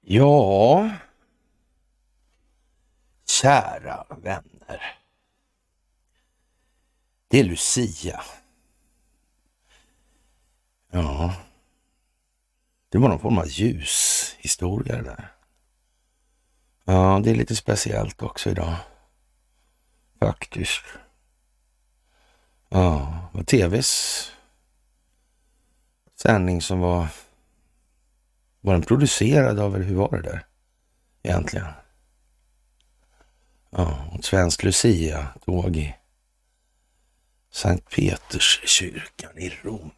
Ja, kära vänner, det är Lucia. Ja, det var någon form av ljushistoria det där. Ja, det är lite speciellt också idag, faktiskt. Ja, och tvs sändning som var... Var den producerad av, eller hur var det där egentligen? Ja, ett svensk Lucia-tåg i Sankt Peters kyrkan i Rom,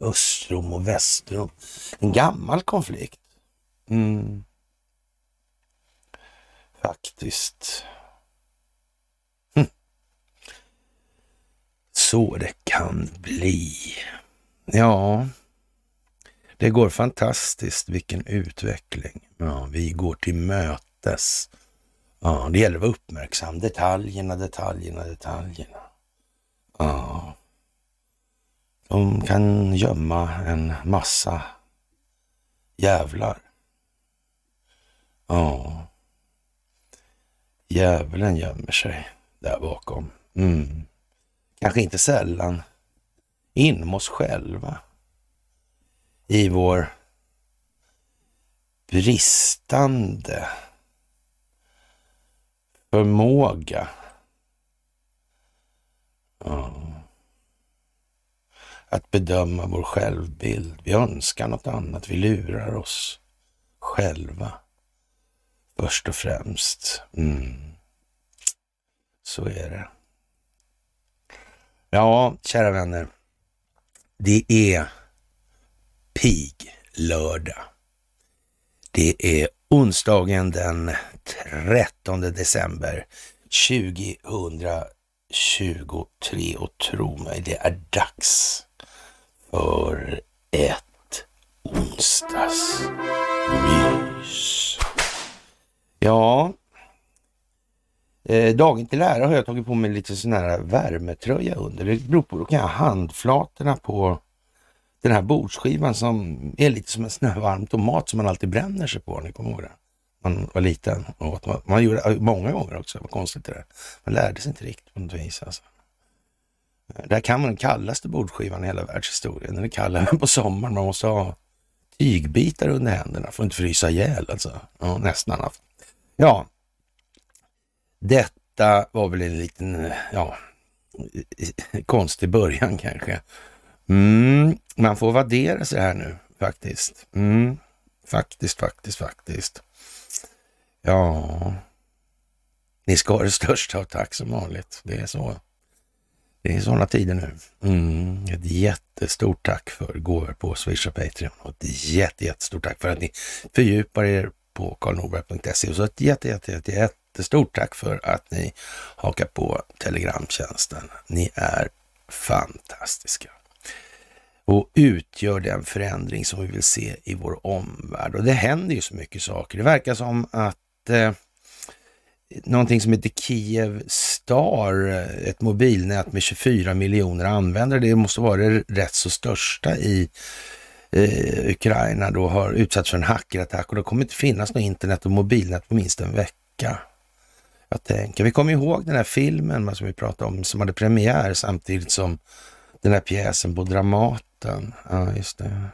Östrom och Västrom. En gammal konflikt. Mm. Faktiskt. Hm. Så det kan bli. Ja... Det går fantastiskt, vilken utveckling. Ja, vi går till mötes. Ja, det gäller att vara uppmärksam. Detaljerna. Ja. De kan gömma en massa jävlar. Ja. Djävulen gömmer sig där bakom. Mm. Kanske inte sällan inom oss själva. I vår bristande förmåga att bedöma vår självbild. Vi önskar något annat, vi lurar oss själva först och främst. Mm. Så är det. Ja, kära vänner, det är piglördag. Det är onsdagen den 13 december 2023 och tro mig, det är dags för ett onsdagsmys. Ja, dagen till ära har jag tagit på mig lite sån här värmetröja under. Det beror på, då kan jag handflatorna på den här bordsskivan som är lite som en sån här varm tomat som man alltid bränner sig på, ni kommer ihåg det. Man var liten och åt. Man gjorde det många gånger också, vad konstigt det där. Man lärde sig inte riktigt på något vis alltså. Där kan man den kallaste bordsskivan i hela världshistorien. Den är kallare på sommaren, man måste ha tygbitar under händerna för att inte frysa ihjäl alltså. Ja, nästan haft. Ja, detta var väl en liten, ja, konstig början kanske. Mm, man får värdera sig här nu faktiskt. Mm, faktiskt. Ja, ni ska ha det största och tack som vanligt. Det är så. Det är sådana tider nu. Mm, ett jättestort tack för gåvor på Swisha och Patreon. Och ett jättestort tack för att ni fördjupar er på KarlNorberg.se. Och så ett jättestort tack för att ni hakar på Telegramtjänsten. Ni är fantastiska och utgör den förändring som vi vill se i vår omvärld. Och det händer ju så mycket saker. Det verkar som att någonting som heter Kiev Star, ett mobilnät med 24 miljoner användare, det måste vara det rätt så största i Ukraina, då har utsatts för en hackerattack och det kommer inte finnas något internet och mobilnät på minst en vecka. Jag tänker, vi kommer ihåg den här filmen som vi pratade om, som hade premiär samtidigt som den här pjäsen på Dramaten. Ja, just det.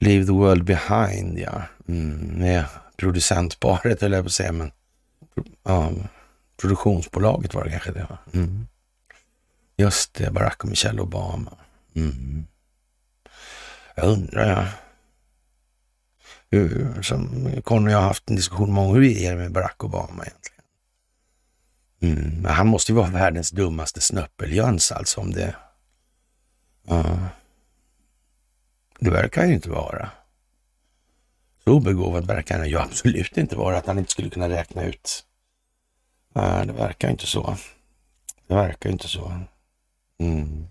Leave the World Behind, ja. Med producentparet, eller jag på att säga, men ja, produktionsbolaget var det kanske det. Mm. Just det, Barack och Michelle Obama. Mm. Jag undrar, ja. Som Conny och jag har haft en diskussion många gånger, hur är det med Barack Obama egentligen? Mm, men han måste ju vara världens dummaste snöppeljöns alltså om det. Det verkar ju inte vara. Så obegåvad verkar han ju absolut inte vara, att han inte skulle kunna räkna ut. Nej, det verkar inte så. Mm.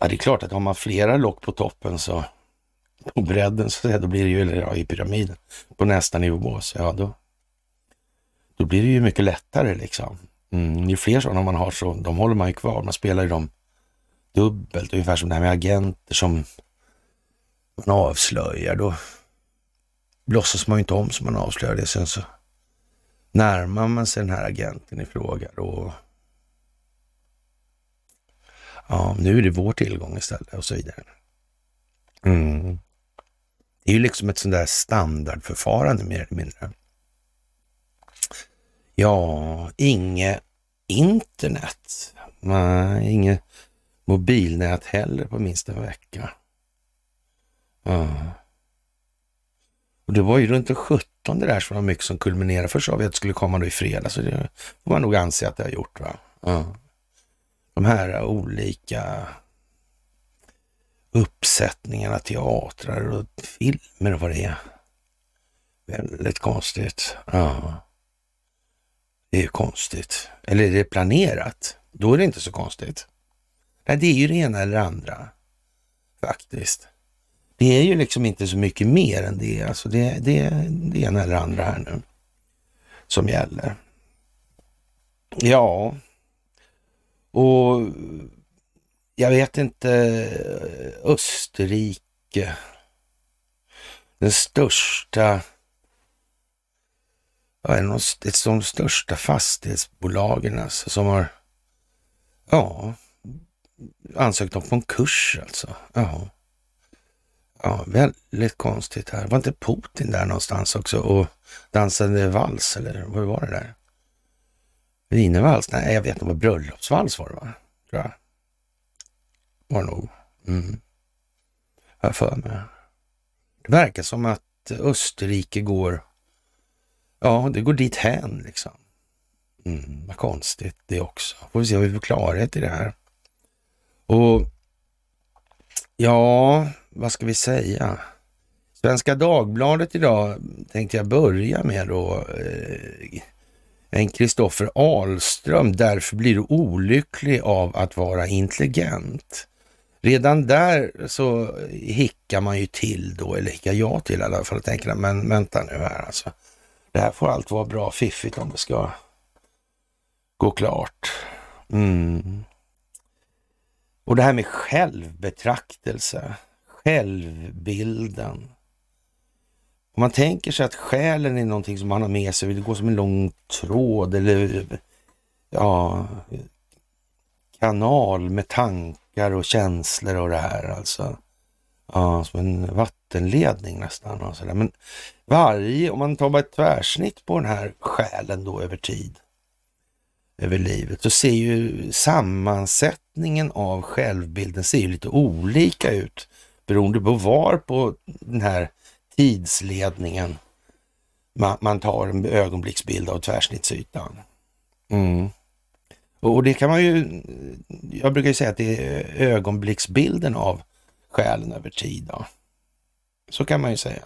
Ja, det är klart att om man flera lock på toppen så, på bredden så, då blir det ju, eller ja, i pyramiden, på nästa nivå så, ja då blir det ju mycket lättare liksom. Ju fler sådana man har så de håller man ju kvar. Man spelar ju dem dubbelt, ungefär som det här med agenter som man avslöjar. Då låtsas man ju inte om som man avslöjar det. Sen så närmar man sig den här agenten i fråga då. Ja, nu är det vår tillgång istället och så vidare. Mm. Det är ju liksom ett sånt där standardförfarande mer eller mindre. Ja, inget internet. Nej, inget mobilnät heller på minst en vecka. Ja. Och det var ju runt den 17 det där som var mycket som kulminerade. Först sa vi att det skulle komma då i fredag, så det får man nog anse att det har gjort, va? Ja. De här olika uppsättningarna, teatrar och filmer och vad det är. Väldigt konstigt. Ja. Det är ju konstigt. Eller är det planerat? Då är det inte så konstigt. Nej, det är ju det ena eller andra. Faktiskt. Det är ju liksom inte så mycket mer än det. Alltså det är det ena eller andra här nu. Som gäller. Ja. Och jag vet inte, Österrike, den största, ja, en av de största fastighetsbolagen alltså, som har, ja, ansökt om konkurs alltså. Ja. Ja, väldigt konstigt här. Var inte Putin där någonstans också och dansade vals, eller vad var det där? Vinevals? Nej, jag vet inte vad bröllopsvals var det, va? Tror jag. Var nog. Mm. Jag för mig. Det verkar som att Österrike går, ja, det går dit hän liksom. Mm, vad konstigt det också. Får vi se om vi får klarhet i det här. Och ja, vad ska vi säga? Svenska Dagbladet idag tänkte jag börja med då. En Kristoffer Ahlström, därför blir du olycklig av att vara intelligent. Redan där så hickar man ju till då, eller hickar jag till i alla fall, tänker, men vänta nu här alltså. Det här får allt vara bra fiffigt om det ska gå klart. Mm. Och det här med självbetraktelse, självbilden. Om man tänker sig att själen är någonting som man har med sig, vill det gå som en lång tråd eller ja, kanal med tankar och känslor och det här alltså. Ja, som en vattenledning nästan och sådär. Men om man tar bara ett tvärsnitt på den här själen då över tid, över livet, så ser ju sammansättningen av självbilden ser ju lite olika ut beroende på var på den här tidsledningen man tar en ögonblicksbild av tvärsnittsytan. Mm. Och det kan man ju, jag brukar ju säga att det är ögonblicksbilden av själen över tid då. Så kan man ju säga.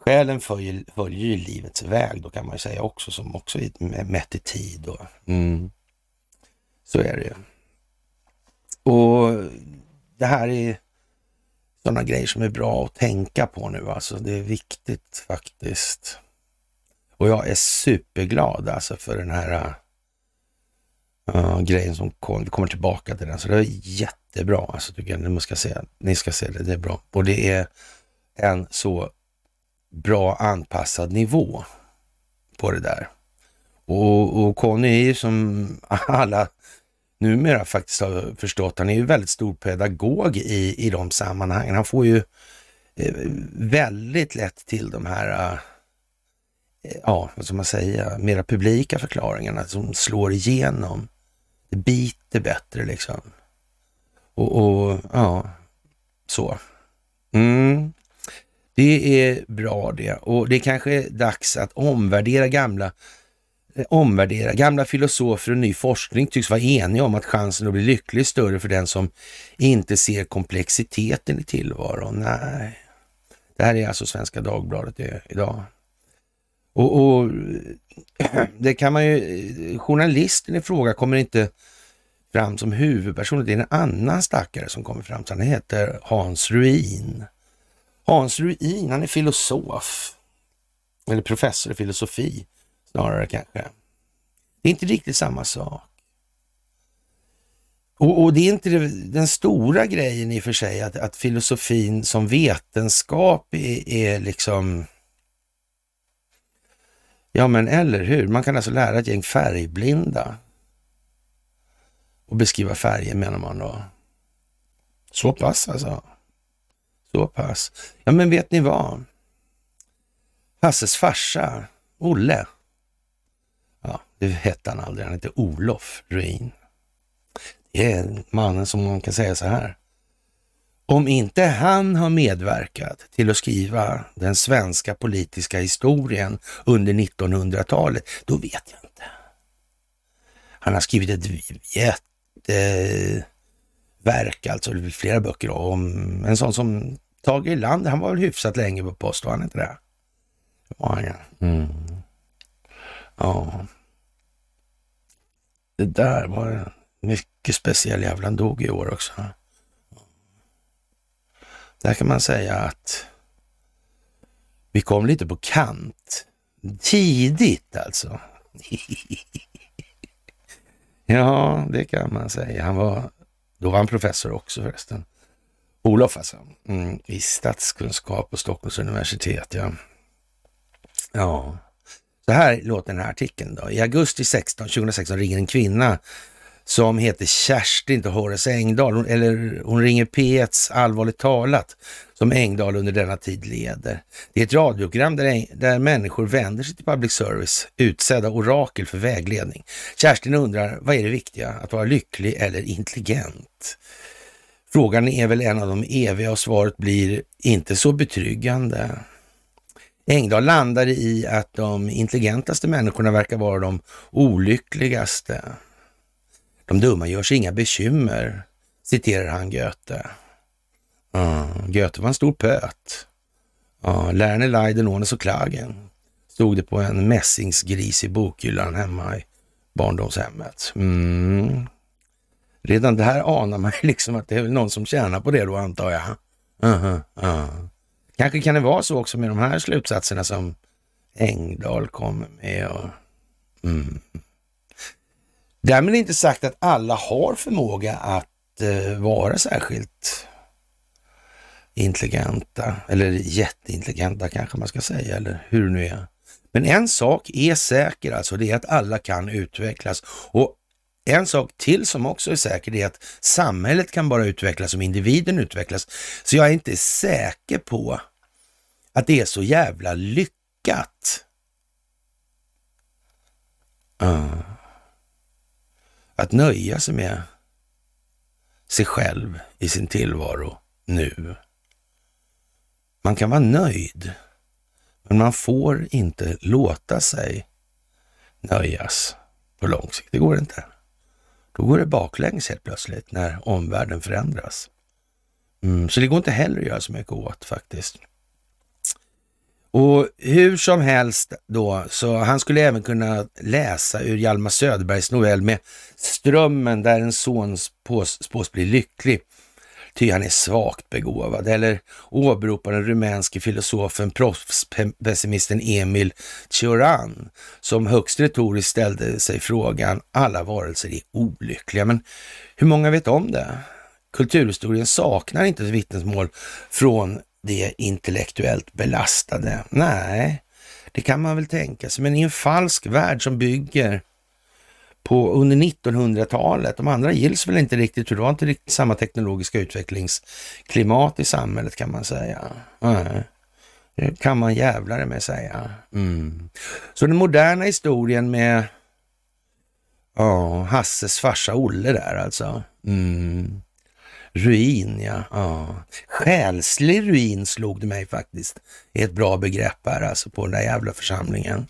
Själen följer ju livets väg då, kan man ju säga också, som också är mätt i tid då. Mm. Så är det ju. Och det här är sådana grejer som är bra att tänka på nu. Alltså det är viktigt faktiskt. Och jag är superglad alltså för den här grejen som vi kommer tillbaka till den. Så det är jättebra. Alltså tycker jag ni ska se det. Det är bra. Och det är en så bra anpassad nivå på det där. Och Conny är ju som alla numera faktiskt har förstått, han är ju väldigt stor pedagog i de sammanhangen. Han får ju väldigt lätt till de här, ja, vad ska man säga, mera publika förklaringarna som slår igenom. Det biter bättre liksom. Och ja, så. Mm. Det är bra det. Och det kanske är dags att omvärdera. Gamla filosofer och ny forskning tycks vara eniga om att chansen att bli lycklig är större för den som inte ser komplexiteten i tillvaron. Nej. Det här är alltså Svenska Dagbladet idag. Och det kan man ju, journalisten i fråga kommer inte fram som huvudperson. Det är en annan stackare som kommer fram. Han heter Hans Ruin. Hans Ruin, han är filosof. Eller professor i filosofi. Snarare kanske. Det är inte riktigt samma sak. Och det är inte den stora grejen i och för sig att filosofin som vetenskap är liksom... Ja, men eller hur? Man kan alltså lära ett gäng färgblinda och beskriva färger, menar man då. Så pass alltså. Så pass. Ja, men vet ni vad? Hasses farsa, Olle. Ja, det hette han aldrig. Han hette Olof Ruin. Det är mannen som man kan säga så här. Om inte han har medverkat till att skriva den svenska politiska historien under 1900-talet, då vet jag inte. Han har skrivit ett jätteverk, alltså flera böcker om en sån som Tage Erlander. Han var väl hyfsat länge på post, var han inte det? Ja. Det där var mycket speciell jävla, dog i år också. Där kan man säga att vi kom lite på kant. Tidigt alltså. Ja, det kan man säga. Då var han professor också förresten. Olof alltså. I statskunskap på Stockholms universitet, ja. Ja. Så här låter den här artikeln då. I augusti 2016 ringer en kvinna som heter Kerstin, inte Horace Engdahl. Hon ringer P1s Allvarligt talat, som Engdahl under denna tid leder. Det är ett radioprogram där människor vänder sig till public service, utsedda orakel för vägledning. Kerstin undrar, vad är det viktiga? Att vara lycklig eller intelligent? Frågan är väl en av de eviga och svaret blir inte så betryggande. Engdahl landar i att de intelligentaste människorna verkar vara de olyckligaste. De dumma gör sig inga bekymmer, citerar han Göthe. Göthe var en stor pöt. Lärne Leiden, Ånes och Klagen. Stod det på en mässingsgris i bokhyllan hemma i barndomshemmet. Redan det här anar man liksom att det är någon som tjänar på det då, antar jag. Kanske kan det vara så också med de här slutsatserna som Engdahl kommer med. Därmed är inte sagt att alla har förmåga att vara särskilt intelligenta, eller jätteintelligenta kanske man ska säga, eller hur nu är. Men en sak är säker alltså, det är att alla kan utvecklas. Och en sak till som också är säker, det är att samhället kan bara utvecklas om individen utvecklas. Så jag är inte säker på att det är så jävla lyckat. Att nöja sig med sig själv i sin tillvaro nu. Man kan vara nöjd, men man får inte låta sig nöjas på lång sikt. Det går inte. Då går det baklänges helt plötsligt när omvärlden förändras. Så det går inte heller att göra så mycket åt faktiskt. Och hur som helst då, så han skulle även kunna läsa ur Hjalmar Söderbergs novell Med strömmen, där en son spås bli lycklig, ty han är svagt begåvad. Eller åberopar den rumänske filosofen, proffspessimisten Emil Cioran, som högst retoriskt ställde sig frågan, alla varelser är olyckliga. Men hur många vet om det? Kulturhistorien saknar inte vittnesmål från det intellektuellt belastade. Nej, det kan man väl tänka sig. Men i en falsk värld som bygger på under 1900-talet. De andra gills väl inte riktigt. Det var inte riktigt samma teknologiska utvecklingsklimat i samhället, kan man säga. Nej. Det kan man jävla det med säga. Så den moderna historien med Hasses farsa Olle där alltså. Ruin, ja. Själslig ruin slog det mig faktiskt. Det är ett bra begrepp här alltså på den där jävla församlingen.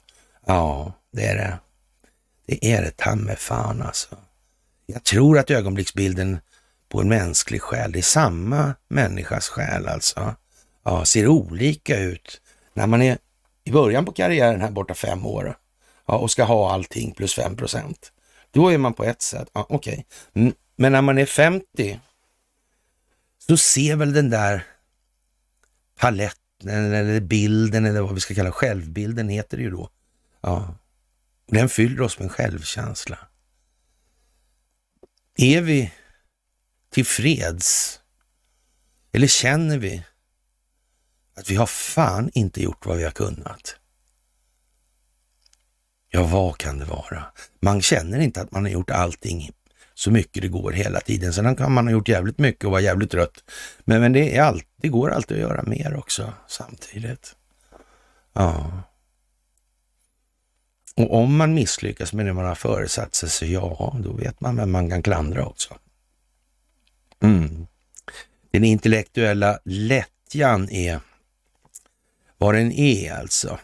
Ja, det är det. Det är det, tammefan alltså. Jag tror att ögonblicksbilden på en mänsklig själ, det är samma människas själ alltså. Ja, ser olika ut. När man är i början på karriären här borta 5 år, ja, och ska ha allting plus 5%. Då är man på ett sätt, ja, okej. Men när man är 50... så ser väl den där paletten eller bilden, eller vad vi ska kalla självbilden heter det ju då. Ja. Den fyller oss med självkänsla. Är vi till freds? Eller känner vi att vi har fan inte gjort vad vi har kunnat? Ja, vad kan det vara? Man känner inte att man har gjort allting så mycket det går hela tiden. Sen kan man ha gjort jävligt mycket och vara jävligt trött. Men det går alltid att göra mer också samtidigt. Ja. Och om man misslyckas med det man har föresatt sig, så ja, då vet man vem man kan klandra också. Mm. Den intellektuella lättjan är vad den är alltså.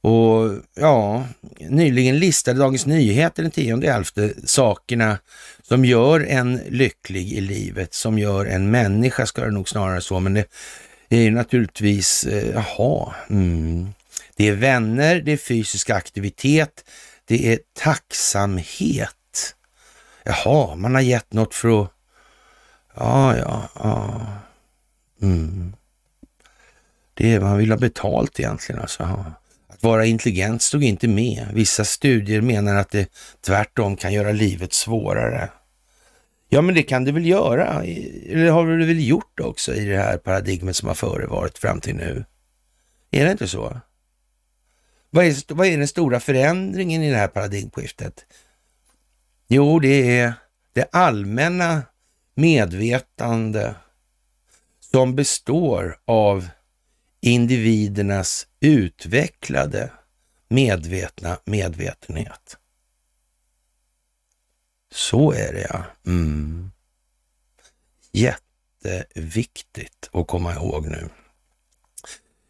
Och ja, nyligen listade Dagens Nyheter den 10/11 sakerna som gör en lycklig i livet, som gör en människa, ska det nog snarare så, men det är naturligtvis, det är vänner, det är fysisk aktivitet, det är tacksamhet. Jaha, man har gett något för att, det är vad man vill ha betalt egentligen alltså, Att vara intelligent stod inte med. Vissa studier menar att det tvärtom kan göra livet svårare. Ja, men det kan det väl göra. Eller har du väl gjort också i det här paradigmet som har förevarit fram till nu? Är det inte så? Vad är den stora förändringen i det här paradigmskiftet? Jo, det är det allmänna medvetande som består av individernas utvecklade medvetna medvetenhet. Så är det, ja. Jätteviktigt att komma ihåg nu.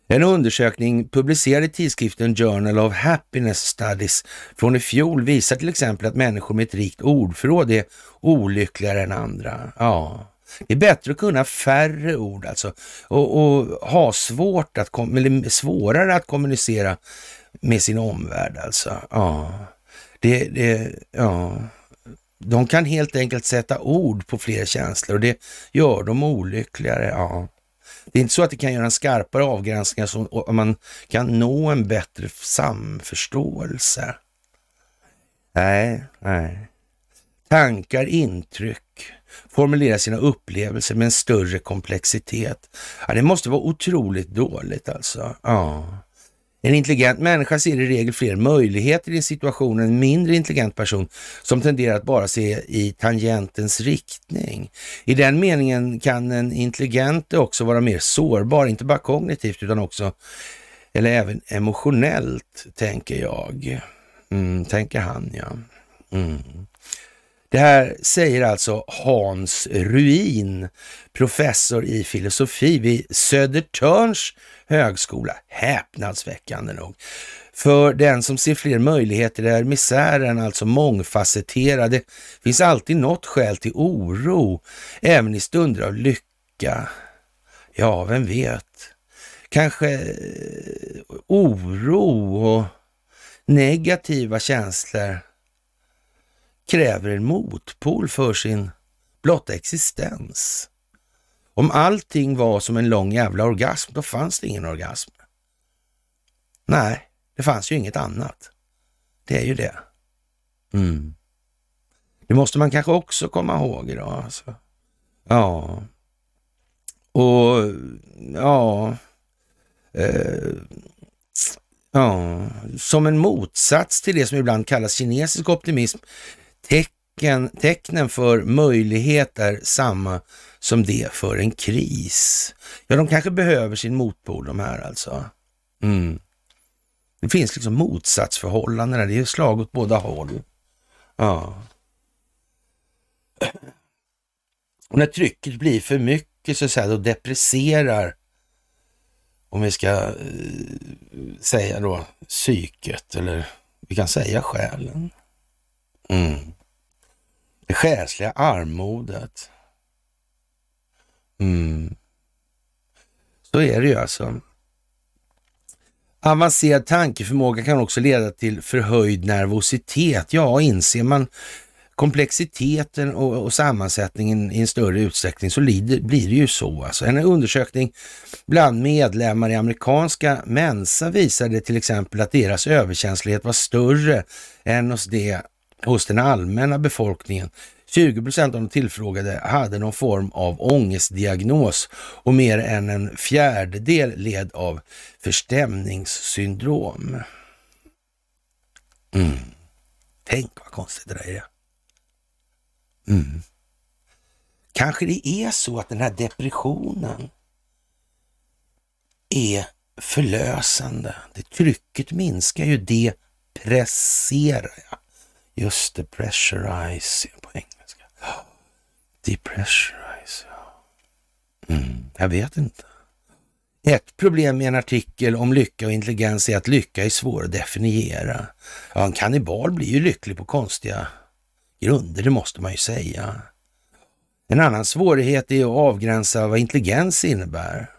En undersökning publicerad i tidskriften Journal of Happiness Studies från i fjol visar till exempel att människor med ett rikt ordförråd är olyckligare än andra. Ja. Det är bättre att kunna färre ord alltså, och ha svårare att kommunicera med sin omvärld alltså. Ja. De kan helt enkelt sätta ord på fler känslor och det gör dem olyckligare. Ja. Det är inte så att det kan göra en skarpare avgränsning så att man kan nå en bättre samförståelse. Nej. Tankar, intryck, formulera sina upplevelser med en större komplexitet. Ja, det måste vara otroligt dåligt alltså. Ja. En intelligent människa ser i regel fler möjligheter i situationen. En mindre intelligent person som tenderar att bara se i tangentens riktning. I den meningen kan en intelligent också vara mer sårbar, inte bara kognitivt utan också, eller även emotionellt, tänker jag. Tänker han, ja. Det här säger alltså Hans Ruin, professor i filosofi vid Södertörns högskola, häpnadsväckande nog. För den som ser fler möjligheter är misären alltså mångfacetterad. Det finns alltid något skäl till oro, även i stunder av lycka. Ja, vem vet? Kanske oro och negativa känslor kräver en motpol för sin blotta existens. Om allting var som en lång jävla orgasm, då fanns det ingen orgasm. Nej, det fanns ju inget annat. Det är ju det. Det måste man kanske också komma ihåg idag. Alltså. Ja. Och ja. Som en motsats till det som ibland kallas kinesisk optimism, tecknen för möjligheter samma som det för en kris. Ja, de kanske behöver sin motpol, de här alltså. Det finns liksom motsatsförhållanden där. Det är slag åt båda håll. Ja. Och när trycket blir för mycket så säger då depresserar, om vi ska säga då, psyket, eller vi kan säga själen. Det själsliga armodet. Så är det ju alltså. Avancerad tankeförmåga kan också leda till förhöjd nervositet. Ja, inser man komplexiteten och sammansättningen i en större utsträckning så blir det ju så. Alltså. En undersökning bland medlemmar i amerikanska Mensa visade till exempel att deras överkänslighet var större än hos den allmänna befolkningen. 20% av de tillfrågade hade någon form av ångestdiagnos och mer än en fjärdedel led av förstämningssyndrom. Mm. Tänk vad konstigt det där är. Mm. Kanske det är så att den här depressionen är förlösande. Det trycket minskar ju, det presserar jag. Just det, pressurize på engelska. Depressurize. Mm. Jag vet inte. Ett problem med en artikel om lycka och intelligens är att lycka är svår att definiera. Ja, en kannibal blir ju lycklig på konstiga grunder, det måste man ju säga. En annan svårighet är att avgränsa vad intelligens innebär.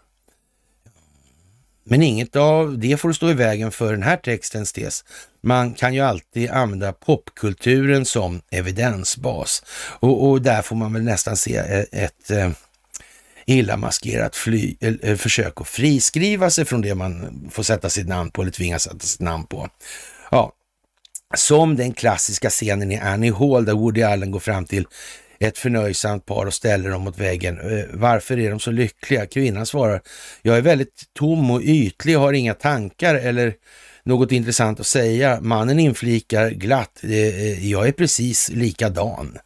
Men inget av det får stå i vägen för den här textens tes. Man kan ju alltid använda popkulturen som evidensbas. Och där får man väl nästan se ett illa maskerat försök att friskriva sig från det man får sätta sitt namn på eller tvingas sätta sitt namn på. Ja, som den klassiska scenen i Annie Hall där Woody Allen går fram till ett förnöjsamt par och ställer dem mot väggen. Varför är de så lyckliga? Kvinnan svarar, jag är väldigt tom och ytlig, har inga tankar eller något intressant att säga. Mannen inflikar glatt, jag är precis likadan.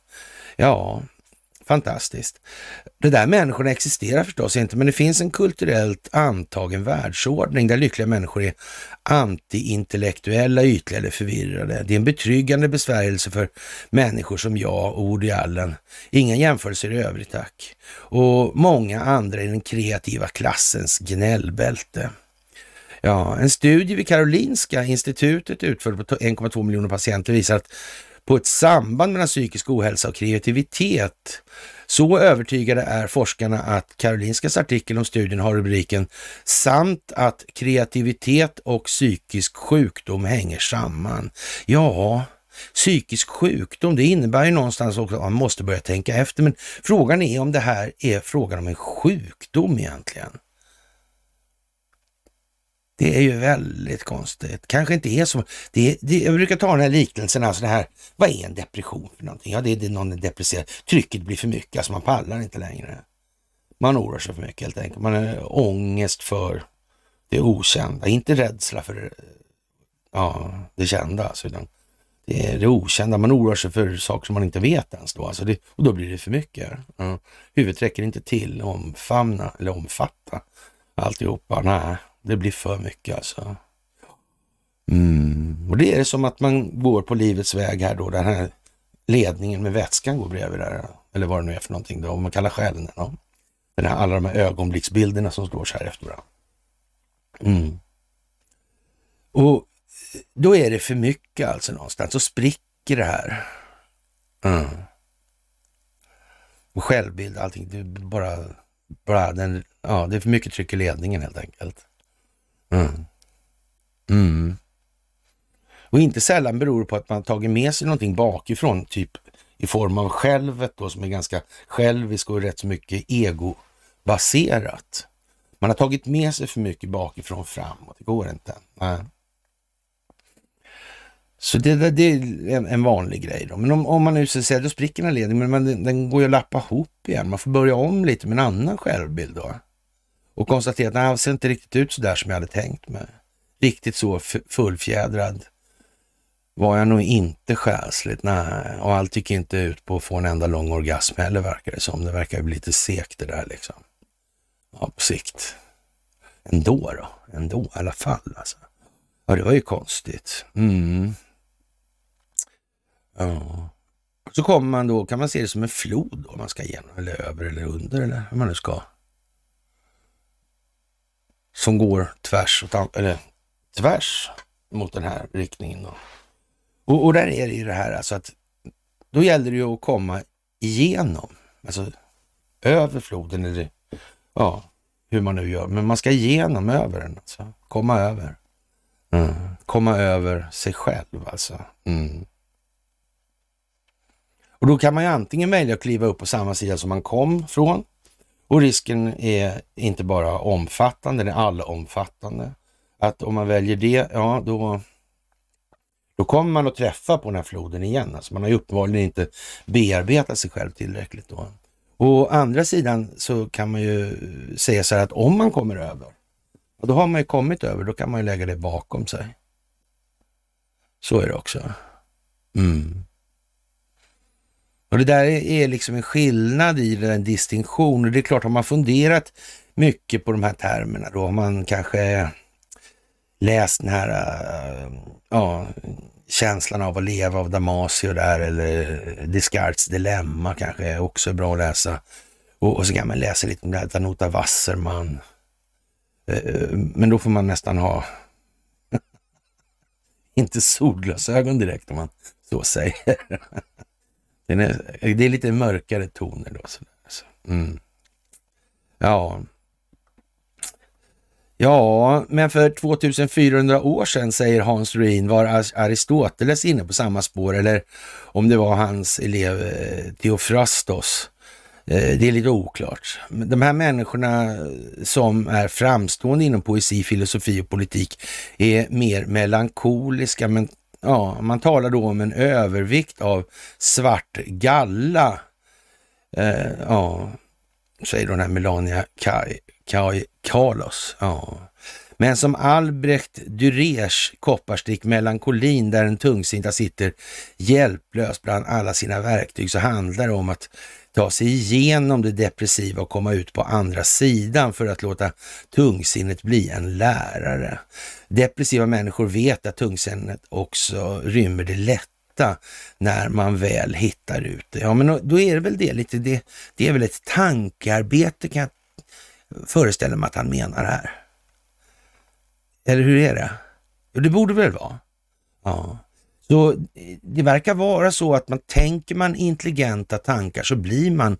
Ja, fantastiskt. Det där människorna existerar förstås inte, men det finns en kulturellt antagen världsordning där lyckliga människor är antiintellektuella, ytliga eller förvirrade. Det är en betryggande besvärjelse för människor som jag och Woody Allen. Inga jämförelser i övrigt, tack. Och många andra i den kreativa klassens gnällbälte. Ja, en studie vid Karolinska Institutet utförd på 1,2 miljoner patienter visar att på ett samband mellan psykisk ohälsa och kreativitet. Så övertygade är forskarna att Karolinskas artikel om studien har rubriken samt att kreativitet och psykisk sjukdom hänger samman. Ja, psykisk sjukdom, det innebär ju någonstans också att man måste börja tänka efter, men frågan är om det här är frågan om en sjukdom egentligen. Det är ju väldigt konstigt. Kanske inte är så. Jag brukar ta den här liknelsen, alltså det här, vad är en depression för någonting? Ja, det är någon som depresserar. Trycket blir för mycket, alltså man pallar inte längre. Man oroar sig för mycket helt enkelt. Man är ångest för det okända. Inte rädsla för det kända, alltså, utan det är det okända. Man oroar sig för saker som man inte vet ens då. Alltså och då blir det för mycket. Ja. Huvudet räcker inte till omfamna eller omfatta alltihopa. Nej. Det blir för mycket alltså. Och det är det som att man går på livets väg här då. Den här ledningen med vätskan går bredvid där. Eller vad det nu är för någonting då. Om man kallar själen då. Alla de här ögonblicksbilderna som står så här efter varandra. Och då är det för mycket alltså någonstans. Så spricker det här. Och självbild allting. Det är bara det är för mycket tryck i ledningen helt enkelt. Och inte sällan beror det på att man tagit med sig någonting bakifrån, typ i form av självet då, som är ganska självisk och rätt så mycket egobaserat. Man har tagit med sig för mycket bakifrån framåt, det går inte. Så det är en vanlig grej då. Men om man nu säger, då spricker den ledningen, men den går ju att lappa ihop igen. Man får börja om lite med en annan självbild då. Och konstatera att jag ser inte riktigt ut så där som jag hade tänkt mig. Riktigt så fullfjädrad var jag nog inte själsligt. Nej, och allt gick inte ut på att få en enda lång orgasm heller, verkar det som. Det verkar ju bli lite sekt det där liksom. Ja, på sikt. Ändå i alla fall alltså. Ja, det var ju konstigt. Ja. Så kommer man då, kan man se det som en flod om man ska igenom eller över eller under eller hur man nu ska. Som går tvärs mot den här riktningen då. Och där är det ju det här alltså att då gäller det ju att komma igenom. Alltså över floden eller hur man nu gör. Men man ska igenom över den alltså. Komma över. Komma över sig själv alltså. Och då kan man ju antingen välja att kliva upp på samma sida som man kom från. Och risken är inte bara omfattande, den är allomfattande. Att om man väljer det, ja då kommer man att träffa på den här floden igen. Alltså man har ju uppenbarligen inte bearbetat sig själv tillräckligt då. Och å andra sidan så kan man ju säga så här att om man kommer över, och då har man ju kommit över, då kan man ju lägga det bakom sig. Så är det också. Mm. Och det där är liksom en skillnad i den distinktion. Och det är klart, har man funderat mycket på de här termerna, då har man kanske läst den här känslan av att leva av Damasio där, eller Descartes dilemma kanske också är bra att läsa. Och så kan man läsa lite om det här Danuta Wasserman. Men då får man nästan ha inte solglasögon direkt om man så säger. Det är lite mörkare toner då. Mm. Ja, men för 2400 år sedan, säger Hans Ruin, var Aristoteles inne på samma spår, eller om det var hans elev Theophrastos. Det är lite oklart. De här människorna som är framstående inom poesi, filosofi och politik är mer melankoliska, men ja, man talar då om en övervikt av svart galla. Säger den här Melania Carlos. Ja. Men som Albrecht Dürers kopparstick melankolin, där en tungsinta sitter hjälplös bland alla sina verktyg, så handlar det om att ta sig igenom det depressiva och komma ut på andra sidan för att låta tungsinnet bli en lärare. Depressiva människor vet att tungsinnet också rymmer det lätta när man väl hittar ut det. Ja, men då är det väl det lite, det är väl ett tankearbete, kan jag föreställa mig att han menar här. Eller hur är det? Jo, det borde väl vara. Ja. Så det verkar vara så att tänker man intelligenta tankar så blir man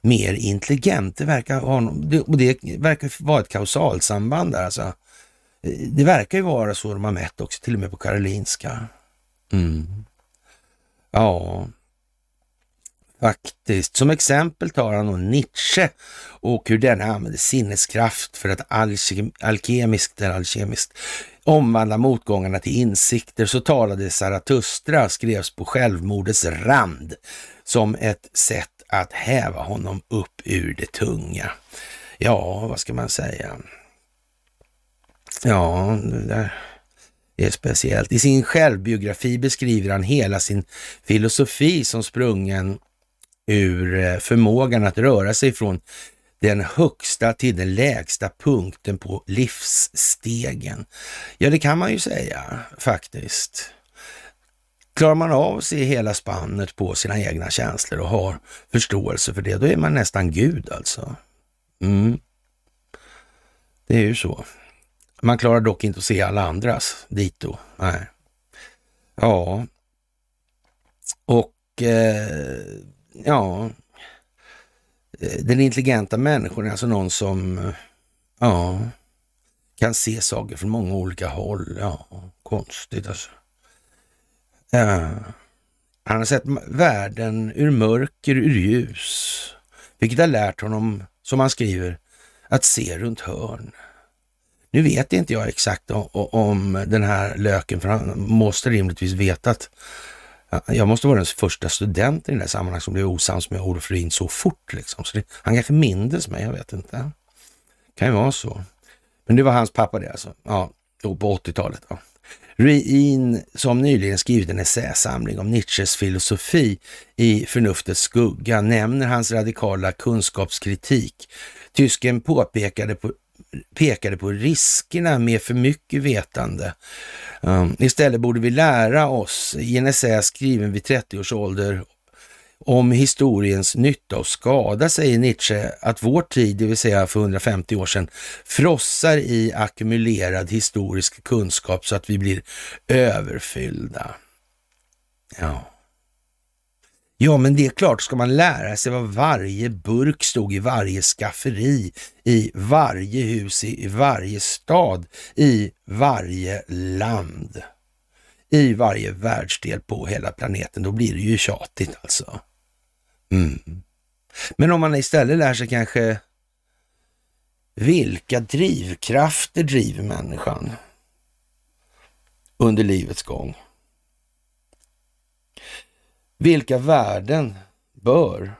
mer intelligent. Det verkar vara ett kausalsamband där. Alltså. Det verkar ju vara så de har mätt också, till och med på Karolinska. Mm. Ja, faktiskt. Som exempel tar han om Nietzsche och hur den använder sinneskraft för att alkemiskt omvandla motgångarna till insikter. Så talade Zarathustra, skrevs på självmordets rand, som ett sätt att häva honom upp ur det tunga. Ja, vad ska man säga? Ja, det där är speciellt. I sin självbiografi beskriver han hela sin filosofi som sprungen ur förmågan att röra sig från den högsta till den lägsta punkten på livsstegen. Ja, det kan man ju säga faktiskt. Klarar man av sig hela spannet på sina egna känslor och har förståelse för det, då är man nästan Gud alltså. Mm. Det är ju så. Man klarar dock inte att se alla andras dito. Nej. Ja. Och den intelligenta människan är alltså någon som kan se saker från många olika håll. Ja, konstigt alltså. Han har sett världen ur mörker, ur ljus, vilket har lärt honom, som han skriver, att se runt hörn. Nu vet inte jag exakt om den här löken, för han måste rimligtvis veta att jag måste vara den första studenten i det här sammanhanget som blev osams med Olof Ruin så fort liksom. Så han kanske mindes mig, jag vet inte. Kan ju vara så. Men det var hans pappa det alltså. Ja, på 80-talet. Ja. Ruin, som nyligen skrivit en essäsamling om Nietzsches filosofi i förnuftets skugga, nämner hans radikala kunskapskritik. Tysken pekade på riskerna med för mycket vetande. Istället borde vi lära oss, i en essä skriven vid 30 års ålder, om historiens nytta och skada, säger Nietzsche, att vår tid, det vill säga för 150 år sedan, frossar i ackumulerad historisk kunskap så att vi blir överfyllda. Ja, men det är klart, ska man lära sig vad varje burk stod i varje skafferi, i varje hus, i varje stad, i varje land, i varje världsdel på hela planeten, då blir det ju tjatigt alltså. Mm. Men om man istället lär sig kanske vilka drivkrafter driver människan under livets gång. Vilka värden bör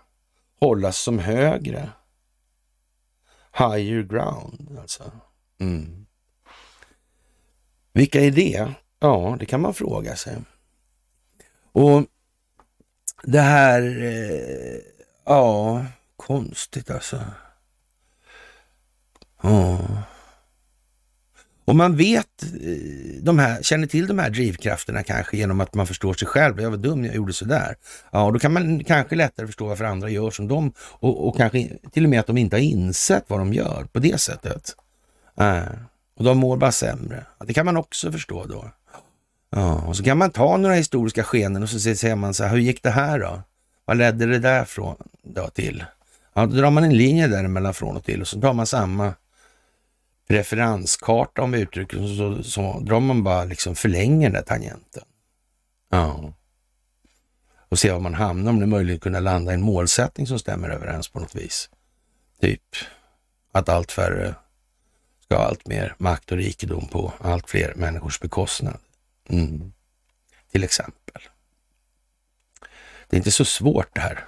hållas som högre? Higher ground alltså. Mm. Vilka är det? Ja, det kan man fråga sig. Och det här, ja, konstigt alltså. Ja. Och man vet, känner till de här drivkrafterna kanske genom att man förstår sig själv. Jag var dum, jag gjorde sådär. Ja, och då kan man kanske lättare förstå varför andra gör som de. Och kanske till och med att de inte har insett vad de gör på det sättet. Och de mår bara sämre. Det kan man också förstå då. Ja, och så kan man ta några historiska skenen och så säger man så här, hur gick det här då? Vad ledde det därifrån då till? Ja, då drar man en linje däremellan från och till och så tar man samma referenskarta om uttrycket och så drar man bara liksom förlänger den där tangenten. Ja. Och se var man hamnar, om det är möjligt kunna landa i en målsättning som stämmer överens på något vis. Typ att allt färre ska ha allt mer makt och rikedom på allt fler människors bekostnad. Mm. Till exempel. Det är inte så svårt det här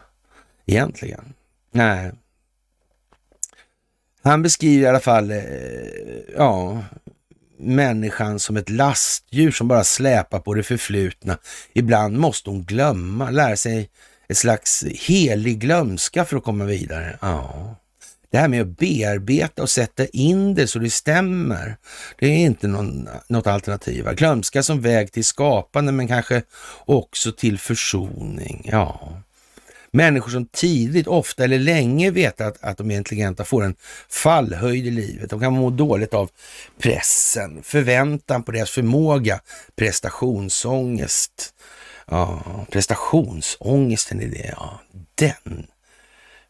egentligen. Nej. Han beskriver i alla fall ja, människan som ett lastdjur som bara släpar på det förflutna. Ibland måste hon glömma, lära sig ett slags helig glömska för att komma vidare. Ja. Det här med att bearbeta och sätta in det så det stämmer, det är inte något alternativ. Glömska som väg till skapande men kanske också till försoning. Ja. Människor som tidigt, ofta eller länge vet att de är intelligenta får en fallhöjd i livet. De kan må dåligt av pressen, förväntan på deras förmåga, prestationsångest. Ja, prestationsångesten är det, ja. Den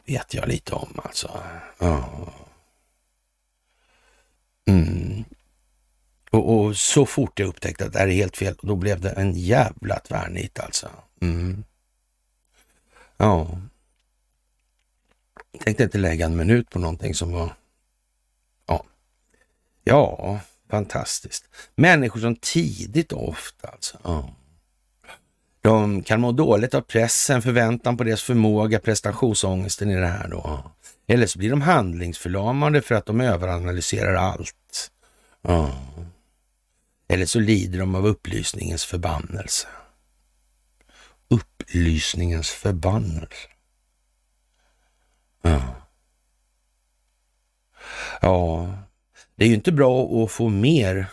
vet jag lite om alltså. Ja. Mm. Och så fort jag upptäckte att det här är helt fel, då blev det en jävla tvärnit alltså. Mm. Ja, jag tänkte inte lägga en minut på någonting som var, ja, fantastiskt. Människor som tidigt och ofta alltså, ja. De kan må dåligt av pressen, förväntan på deras förmåga, prestationsångesten i det här då. Ja. Eller så blir de handlingsförlamade för att de överanalyserar allt. Ja. Eller så lider de av upplysningens förbannelse. Upplysningens förbannelse. Ja. Ja. Det är ju inte bra att få mer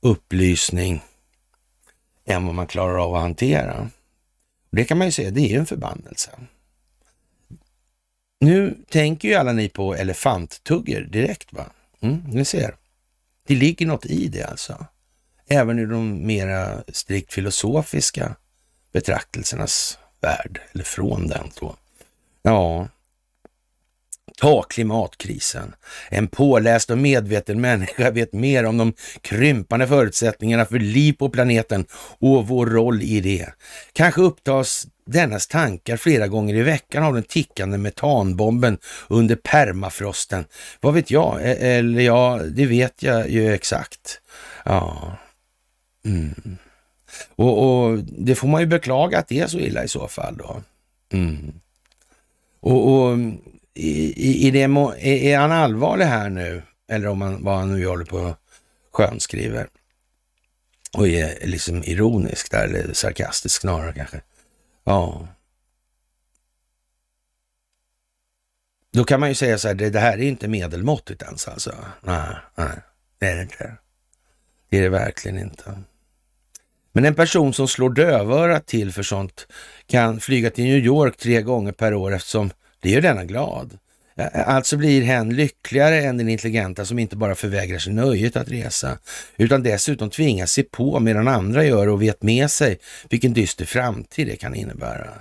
upplysning än vad man klarar av att hantera. Det kan man ju säga, det är ju en förbannelse. Nu tänker ju alla ni på elefanttuggar direkt va? Mm, ni ser. Det ligger något i det alltså. Även i de mera strikt filosofiska betraktelsernas värld, eller från den då. Ja. Ta klimatkrisen. En påläst och medveten människa vet mer om de krympande förutsättningarna för liv på planeten och vår roll i det. Kanske upptas dennas tankar flera gånger i veckan av den tickande metanbomben under permafrosten. Vad vet jag? Eller ja, det vet jag ju exakt. Ja. Mm. Och det får man ju beklaga att det är så illa i så fall då. Mm. Och i det är han allvarlig här nu? Eller om man, vad han nu håller på och skönskriver. Och är liksom ironisk där, eller sarkastisk snarare kanske. Ja. Då kan man ju säga så här, det här är inte medelmåttigt ens alltså. Nej, det är det inte. Det är det verkligen inte. Men en person som slår dövörat till för sånt kan flyga till New York 3 gånger per år eftersom det gör denna glad. Alltså blir hen lyckligare än den intelligenta som inte bara förvägrar sig nöjet att resa utan dessutom tvingas se på medan andra gör och vet med sig vilken dyster framtid det kan innebära.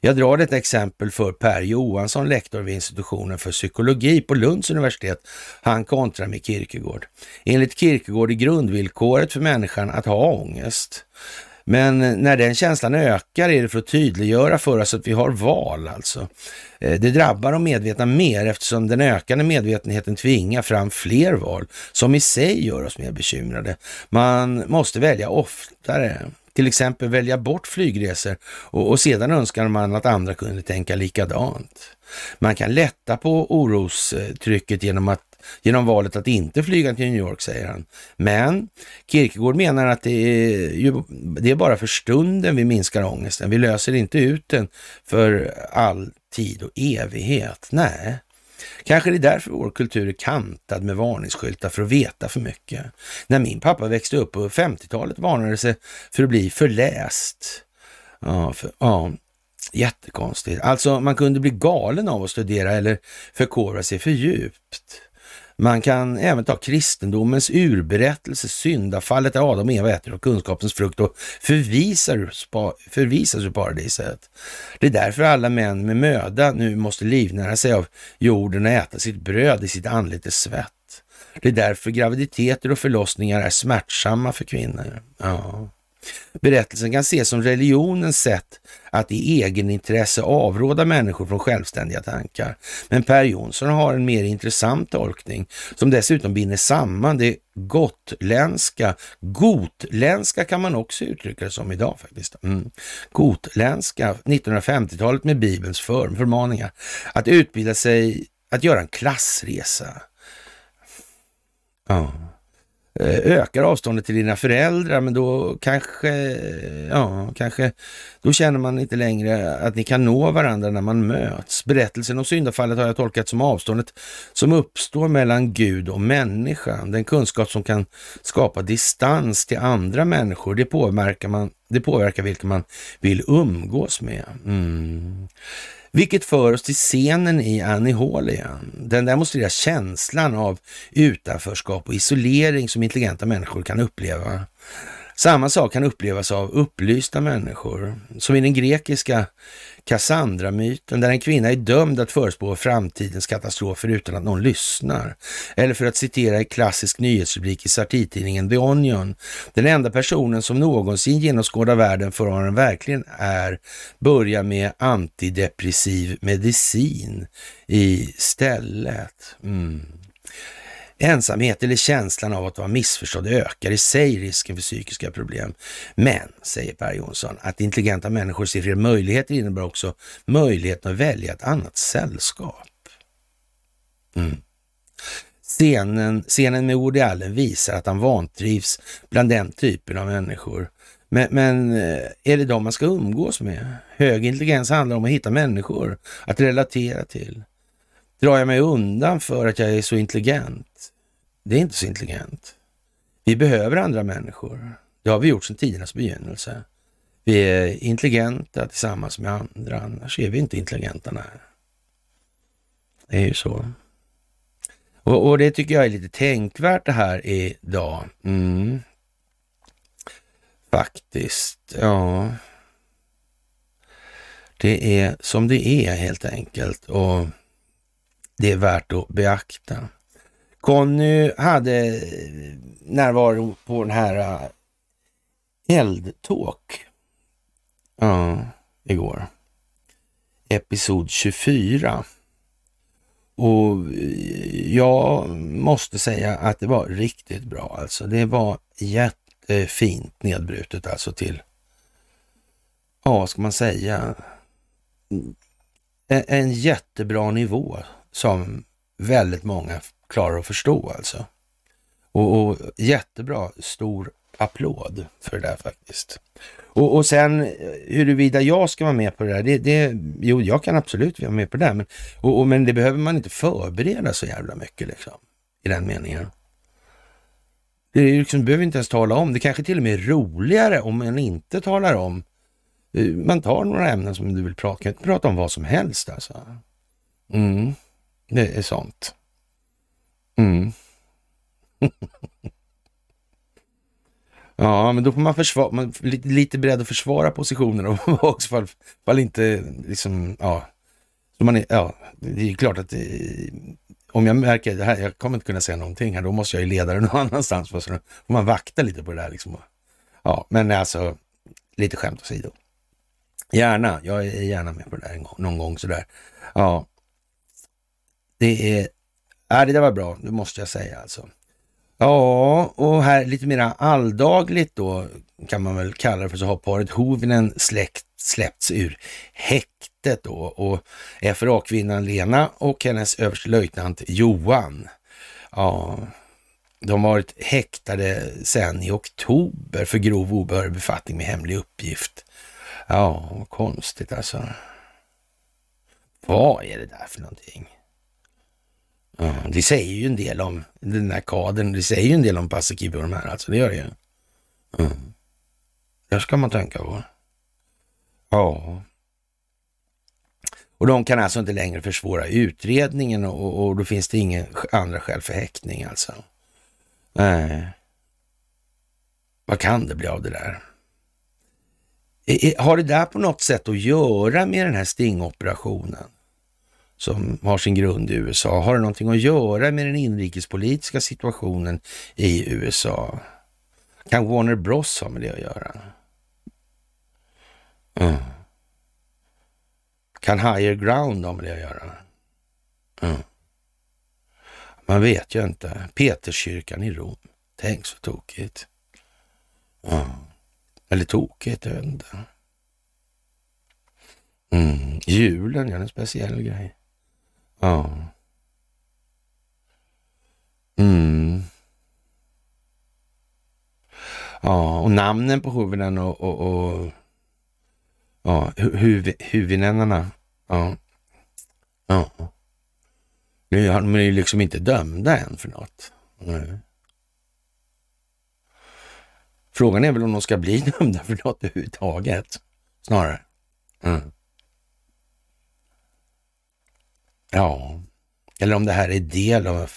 Jag drar ett exempel för Per Jonsson, lektor vid institutionen för psykologi på Lunds universitet. Han kontrar med Kierkegaard. Enligt Kierkegaard är grundvillkoret för människan att ha ångest. Men när den känslan ökar är det för att tydliggöra för oss att vi har val alltså. Det drabbar de medvetna mer eftersom den ökande medvetenheten tvingar fram fler val som i sig gör oss mer bekymrade. Man måste välja oftare. Till exempel välja bort flygresor och sedan önskar man att andra kunde tänka likadant. Man kan lätta på orostrycket genom valet att inte flyga till New York, säger han. Men Kierkegaard menar att det är bara för stunden vi minskar ångesten. Vi löser inte ut den för all tid och evighet. Nej. Kanske det är därför vår kultur är kantad med varningsskyltar för att veta för mycket. När min pappa växte upp på 50-talet varnade sig för att bli förläst. Ja, jättekonstigt. Alltså man kunde bli galen av att studera eller förkovra sig för djupt. Man kan även ta kristendomens urberättelse, syndafallet där Adam och Eva äter och kunskapens frukt och förvisas ur paradiset. Det är därför alla män med möda nu måste livnära sig av jorden och äta sitt bröd i sitt anletes svett. Det är därför graviditeter och förlossningar är smärtsamma för kvinnor. Ja. Berättelsen kan ses som religionens sätt att i egenintresse avråda människor från självständiga tankar. Men Per Jonsson har en mer intressant tolkning som dessutom binder samman det gotländska. Gotländska kan man också uttrycka det som idag faktiskt. Gotländska 1950-talet med Bibelns förmaningar. Att utbilda sig, att göra en klassresa. Ja. Ökar avståndet till dina föräldrar, men då kanske då känner man inte längre att ni kan nå varandra när man möts. Berättelsen om syndafallet har jag tolkat som avståndet som uppstår mellan Gud och människan. Den kunskap som kan skapa distans till andra människor, det påverkar vilka man vill umgås med. Vilket för oss till scenen i Annie Hall igen. Den demonstrerar känslan av utanförskap och isolering som intelligenta människor kan uppleva. Samma sak kan upplevas av upplysta människor. Som i den grekiska Cassandra-myten där en kvinna är dömd att förespå framtidens katastrofer utan att någon lyssnar. Eller för att citera i klassisk nyhetsrubrik i satirtidningen The Onion. Den enda personen som någonsin genomskådar världen för vad den verkligen är börjar med antidepressiv medicin i stället. Ensamhet eller känslan av att vara missförstådd ökar i sig risken för psykiska problem. Men, säger Per Jonsson, att intelligenta människor ser fler möjligheter innebär också möjligheten att välja ett annat sällskap. Scenen med Woody Allen visar att han vantrivs bland den typen av människor. Men är det de man ska umgås med? Hög intelligens handlar om att hitta människor att relatera till. Drar jag mig undan för att jag är så intelligent? Det är inte så intelligent. Vi behöver andra människor. Det har vi gjort sedan tidernas begynnelse. Vi är intelligenta tillsammans med andra, annars är vi inte intelligenta. Nej. Det är ju så. Och det tycker jag är lite tänkvärt det här idag. Faktiskt, ja. Det är som det är helt enkelt och det är värt att beakta. Conny hade närvaro på den här eldtåk igår. Episod 24. Och jag måste säga att det var riktigt bra. Alltså. Det var jättefint nedbrutet alltså till, vad ska man säga, en jättebra nivå som väldigt många klarar att förstå alltså. Och jättebra, stor applåd för det där faktiskt. Och sen huruvida jag ska vara med på det där, jo jag kan absolut vara med på det där, men det behöver man inte förbereda så jävla mycket liksom, i den meningen. Det är liksom, behöver inte ens tala om, det kanske till och med är roligare om man inte talar om, man tar några ämnen som du vill prata om vad som helst alltså. Det är sånt. Ja, men då får man lite beredd att försvara positionen och också fall inte liksom, det är klart att om jag märker det här, jag kommer inte kunna säga någonting här, då måste jag ju leda det någon annanstans, så får man vakta lite på det där liksom. Ja, men alltså Lite skämt åsido. Gärna, jag är gärna med på det där någon gång sådär. Ja, det där var bra, det måste jag säga alltså. Ja, och här lite mer alldagligt då kan man väl kalla det för, så har paret Hovinen släppts ur häktet då, och FRA-kvinnan Lena och hennes överstelöjtnant Johan. Ja, de har varit häktade sedan i oktober för grov obehörig befattning med hemlig uppgift. Ja, konstigt alltså. Vad är det där för någonting? Ja, det säger ju en del om den här kadern. Det säger ju en del om Paasikivi och de här. Alltså, det gör det ju. Mm. Det ska man tänka på. Ja. Och de kan alltså inte längre försvåra utredningen, och då finns det inga andra skäl för häktning alltså. Nej. Vad kan det bli av det där? Har det där på något sätt att göra med den här stingoperationen som har sin grund i USA? Har det någonting att göra med den inrikespolitiska situationen i USA? Kan Warner Bros ha med det att göra? Mm. Kan Higher Ground ha med det att göra? Mm. Man vet ju inte. Peterskyrkan i Rom. Tänk så tokigt. Mm. Eller tokigt, jag vet inte. Mm. Julen är en speciell grej. Ja. Mm. Ja, och namnen på huvudnämnden och ja, huvudnämnderna. Ja. Ja. Nu har man ju liksom inte dömda än för något. Nej. Frågan är väl om de ska bli dömda för något överhuvudtaget. Snarare. Mm. Ja. Eller om det här är del av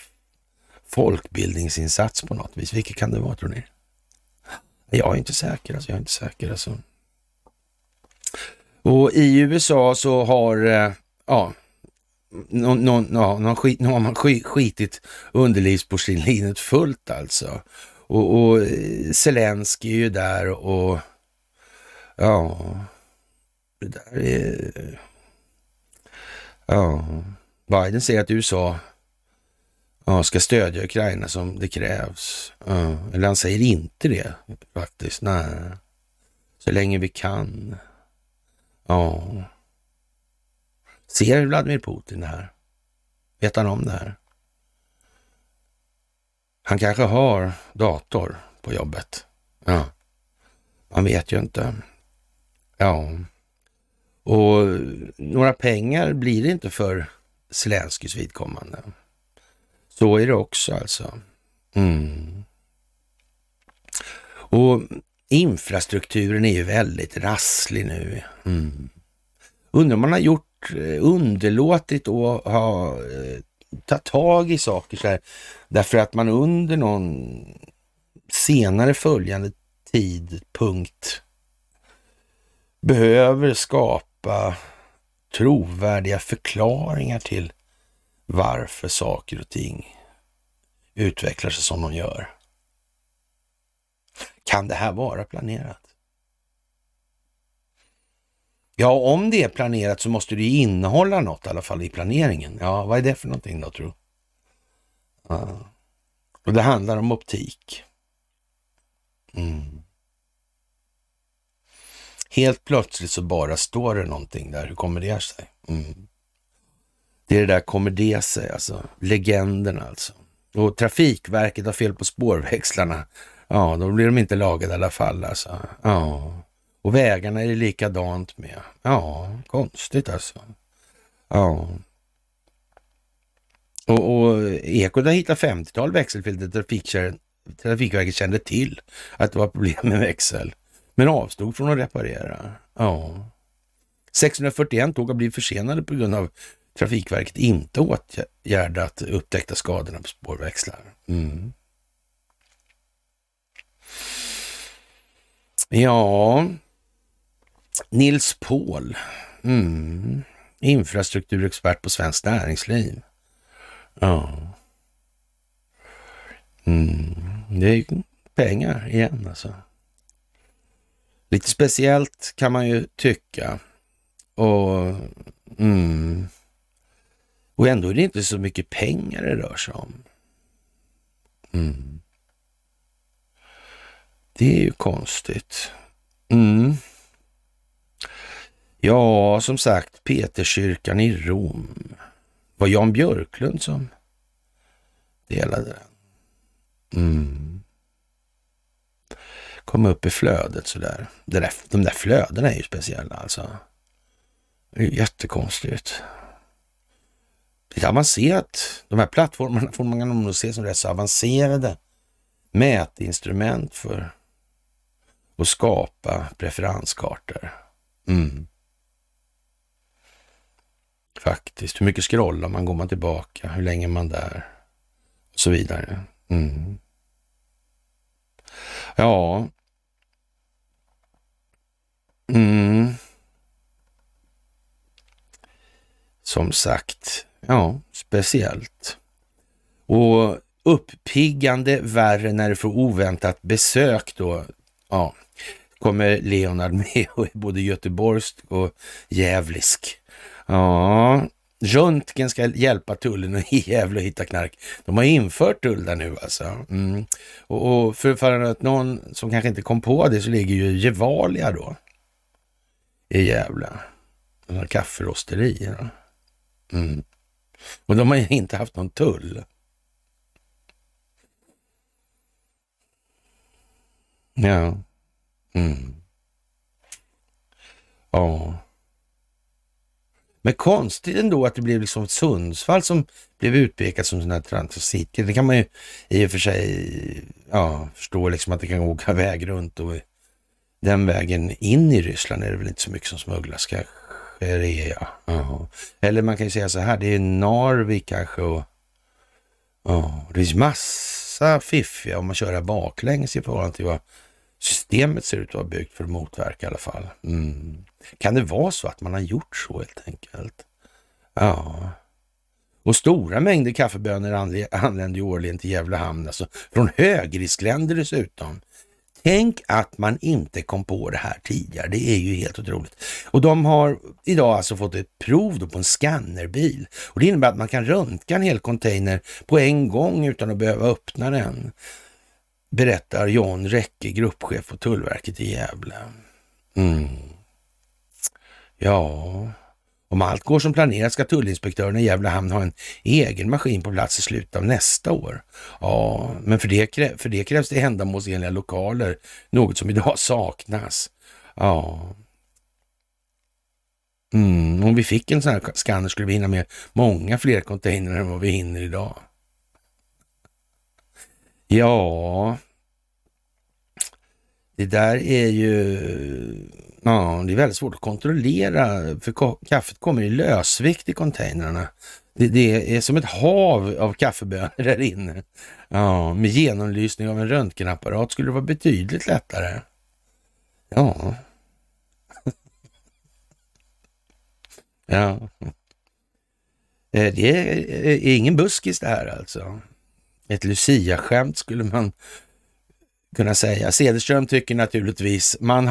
folkbildningsinsats på något vis. Vilket kan det vara, tror ni? Jag är inte säker. Alltså. Och i USA så har... Ja... Nu har man skitit underlivsporslinet fullt alltså. Och Zelensky är ju där, och ja, det där är, ja, Biden säger att USA ska stödja Ukraina som det krävs. Ja, eller han säger inte det faktiskt, nej. Så länge vi kan. Ja. Ser Vladimir Putin det här? Vet han om det här? Han kanske har dator på jobbet. Ja. Man vet ju inte. Ja. Och några pengar blir det inte för Zelenskys vidkommande. Så är det också alltså. Mm. Och infrastrukturen är ju väldigt rasslig nu. Mm. Undrar om man har underlåtit att ha ta tag i saker så här, därför att man under någon senare följande tidpunkt behöver skapa trovärdiga förklaringar till varför saker och ting utvecklar sig som de gör. Kan det här vara planerat? Ja, om det är planerat så måste det ju innehålla något i alla fall i planeringen. Ja, vad är det för någonting då, tror du? Och det handlar om optik. Mm. Helt plötsligt så bara står det någonting där. Hur kommer det sig? Mm. Det är det där kommer det sig, alltså. Legenden alltså. Och Trafikverket har fel på spårväxlarna. Ja, då blir de inte lagade i alla fall alltså. Ja. Och vägarna är likadant med. Ja, konstigt alltså. Ja. Och Ekot har hittat 50-tal växelfel där Trafikverket kände till att det var problem med växel. Men avstod från att reparera. Ja. 641 tåg har blivit försenade på grund av Trafikverket inte åtgärdat upptäckta skadorna på spårväxlar. Mm. Ja... Nils Paul, infrastrukturexpert på Svenskt Näringsliv. Ja. Det är ju pengar igen alltså. Lite speciellt kan man ju tycka. Och ändå är det inte så mycket pengar det rör sig om. Det är ju konstigt. Ja, som sagt, Peterskyrkan i Rom. Var Jan Björklund som delade den. Kom upp i flödet sådär. De där flödena är ju speciella alltså. Det är jättekonstigt. Det är avancerat. De här plattformarna får man nog se som rätt så avancerade mätinstrument för att skapa preferenskartor. Faktiskt. Hur mycket scrollar man? Går man tillbaka? Hur länge är man där? Och så vidare. Ja. Som sagt. Ja, speciellt. Och uppiggande värre när det får oväntat besök då. Ja, kommer Leonard med och är både göteborgsk och jävlisk. Ja, Röntgen ska hjälpa tullen och i Gävle att hitta knark. De har infört tull där nu alltså. Och för att någon som kanske inte kom på det så ligger ju Gevalia då. I Gävle. Kafferosterier. Och de har ju inte haft någon tull. Ja. Ja. Men konstigt ändå att det blev liksom Sundsvall som blev utpekat som sån här transitgrej. Det kan man ju i och för sig förstå liksom, att det kan åka väg runt och den vägen in i Ryssland är det väl inte så mycket som smugglas kanske. Eller man kan ju säga så här, det är Narvik kanske och det finns massa fiffiga om man kör här baklänges i förhållande till vad systemet ser ut att vara byggt för att motverka i alla fall. Kan det vara så att man har gjort så helt enkelt? Ja. Och stora mängder kaffebönor anländer ju årligen till Gävle hamn. Alltså från högriskländer dessutom. Tänk att man inte kom på det här tidigare. Det är ju helt otroligt. Och de har idag alltså fått ett prov då på en skannerbil. Och det innebär att man kan röntga en hel container på en gång utan att behöva öppna den. Berättar John Räcke, gruppchef på Tullverket i Gävle. Ja, om allt går som planerat ska tullinspektörerna i Gävle hamn ha en egen maskin på plats i slutet av nästa år. Ja, men för det krävs det ändamålsenliga lokaler, något som idag saknas. Ja. Om vi fick en sån här skanner skulle vi hinna med många fler containrar än vad vi hinner idag. Ja, det där är ju... Ja, det är väldigt svårt att kontrollera för kaffet kommer i lösvikt i containerna. Det är som ett hav av kaffebönor där inne. Ja, med genomlysning av en röntgenapparat skulle det vara betydligt lättare. Ja. Ja. Det är ingen buskis det här alltså. Ett Lucia-skämt skulle man kunna säga. Cederström tycker naturligtvis man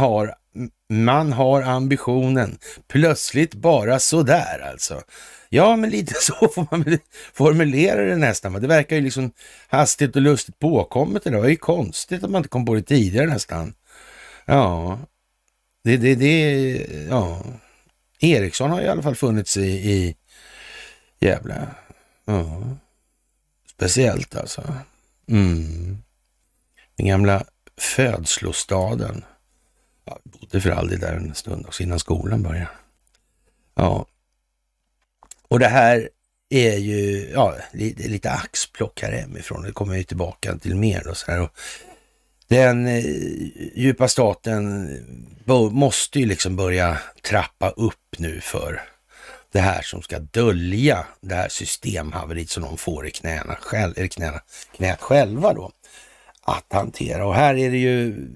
har ambitionen plötsligt bara så där alltså. Ja, men lite så får man väl formulera det nästan. Det verkar ju liksom hastigt och lustigt påkommet. Det var ju konstigt att man inte kom på det tidigare nästan. Ja. Ja. Eriksson har i alla fall funnits i Gävle. Ja. Speciellt alltså. Den gamla födslostaden. Jag bodde för aldrig där en stund också innan skolan började. Ja. Och det här är ju lite axplock här hemifrån. Det kommer ju tillbaka till mer och så här. Och den djupa staten måste ju liksom börja trappa upp nu för det här som ska dölja det här systemhaveriet som de får i knät själva då att hantera. Och här är det ju,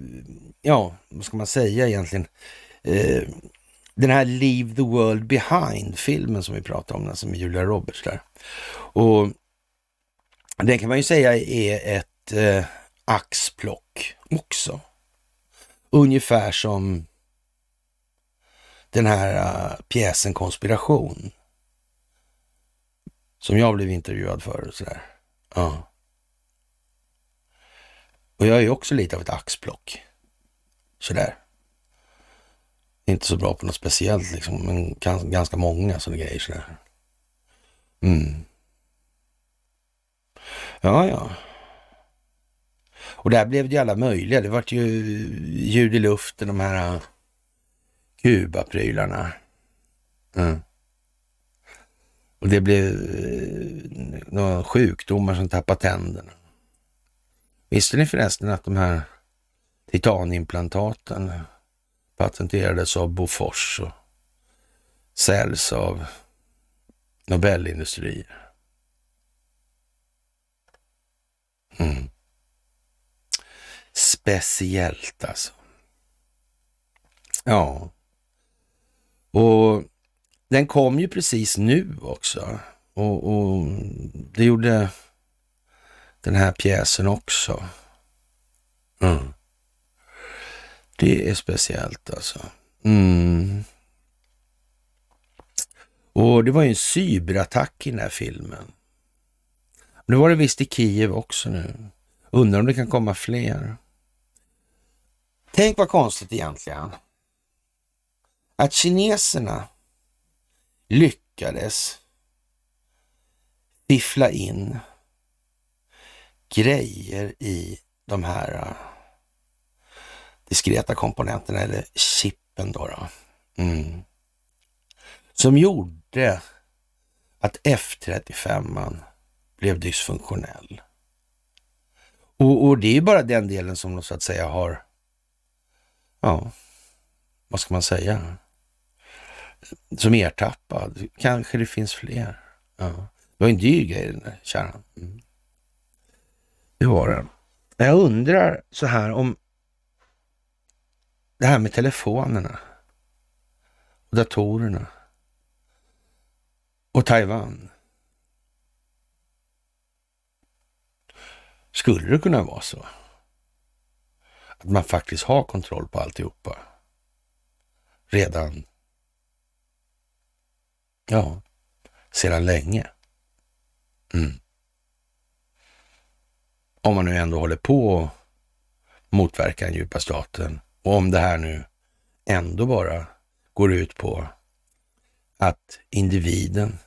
vad ska man säga egentligen, den här Leave the World Behind-filmen som vi pratade om, alltså med Julia Roberts där. Och den kan man ju säga är ett axplock också Ungefär som den här pjäsen Konspiration som jag blev intervjuad för och sådär. Ja. Och jag är ju också lite av ett axplock. Sådär. Inte så bra på något speciellt liksom, men ganska många sådana grejer sådär. Mm. Ja, ja. Och där blev det alla möjliga. Det var ju ljud i luften, de här Kuba-prylarna. Mm. Och det blev några sjukdomar som tappade tänderna. Visste ni förresten att de här titanimplantaten patenterades av Bofors och säljs av Nobelindustrier? Mm. Speciellt alltså. Ja. Och den kom ju precis nu också. Och det gjorde den här pjäsen också. Mm. Det är speciellt alltså. Mm. Och det var ju en cyberattack i den här filmen. Nu var det visst i Kiev också nu. Undrar om det kan komma fler. Tänk vad konstigt egentligen. Att kineserna lyckades fiffla in grejer i de här diskreta komponenterna eller chippen då. Mm. Som gjorde att F-35 blev dysfunktionell. Och det är ju bara den delen som de så att säga har, ja, vad ska man säga, som ertappad. Kanske det finns fler. Ja. Det var en dyr grej den där kärnan. Mm. Det var den. Jag undrar så här om det här med telefonerna och datorerna och Taiwan. Skulle det kunna vara så att man faktiskt har kontroll på alltihopa redan, ja, sedan länge? Mm. Om man nu ändå håller på och motverkar den djupa staten, och om det här nu ändå bara går ut på att individen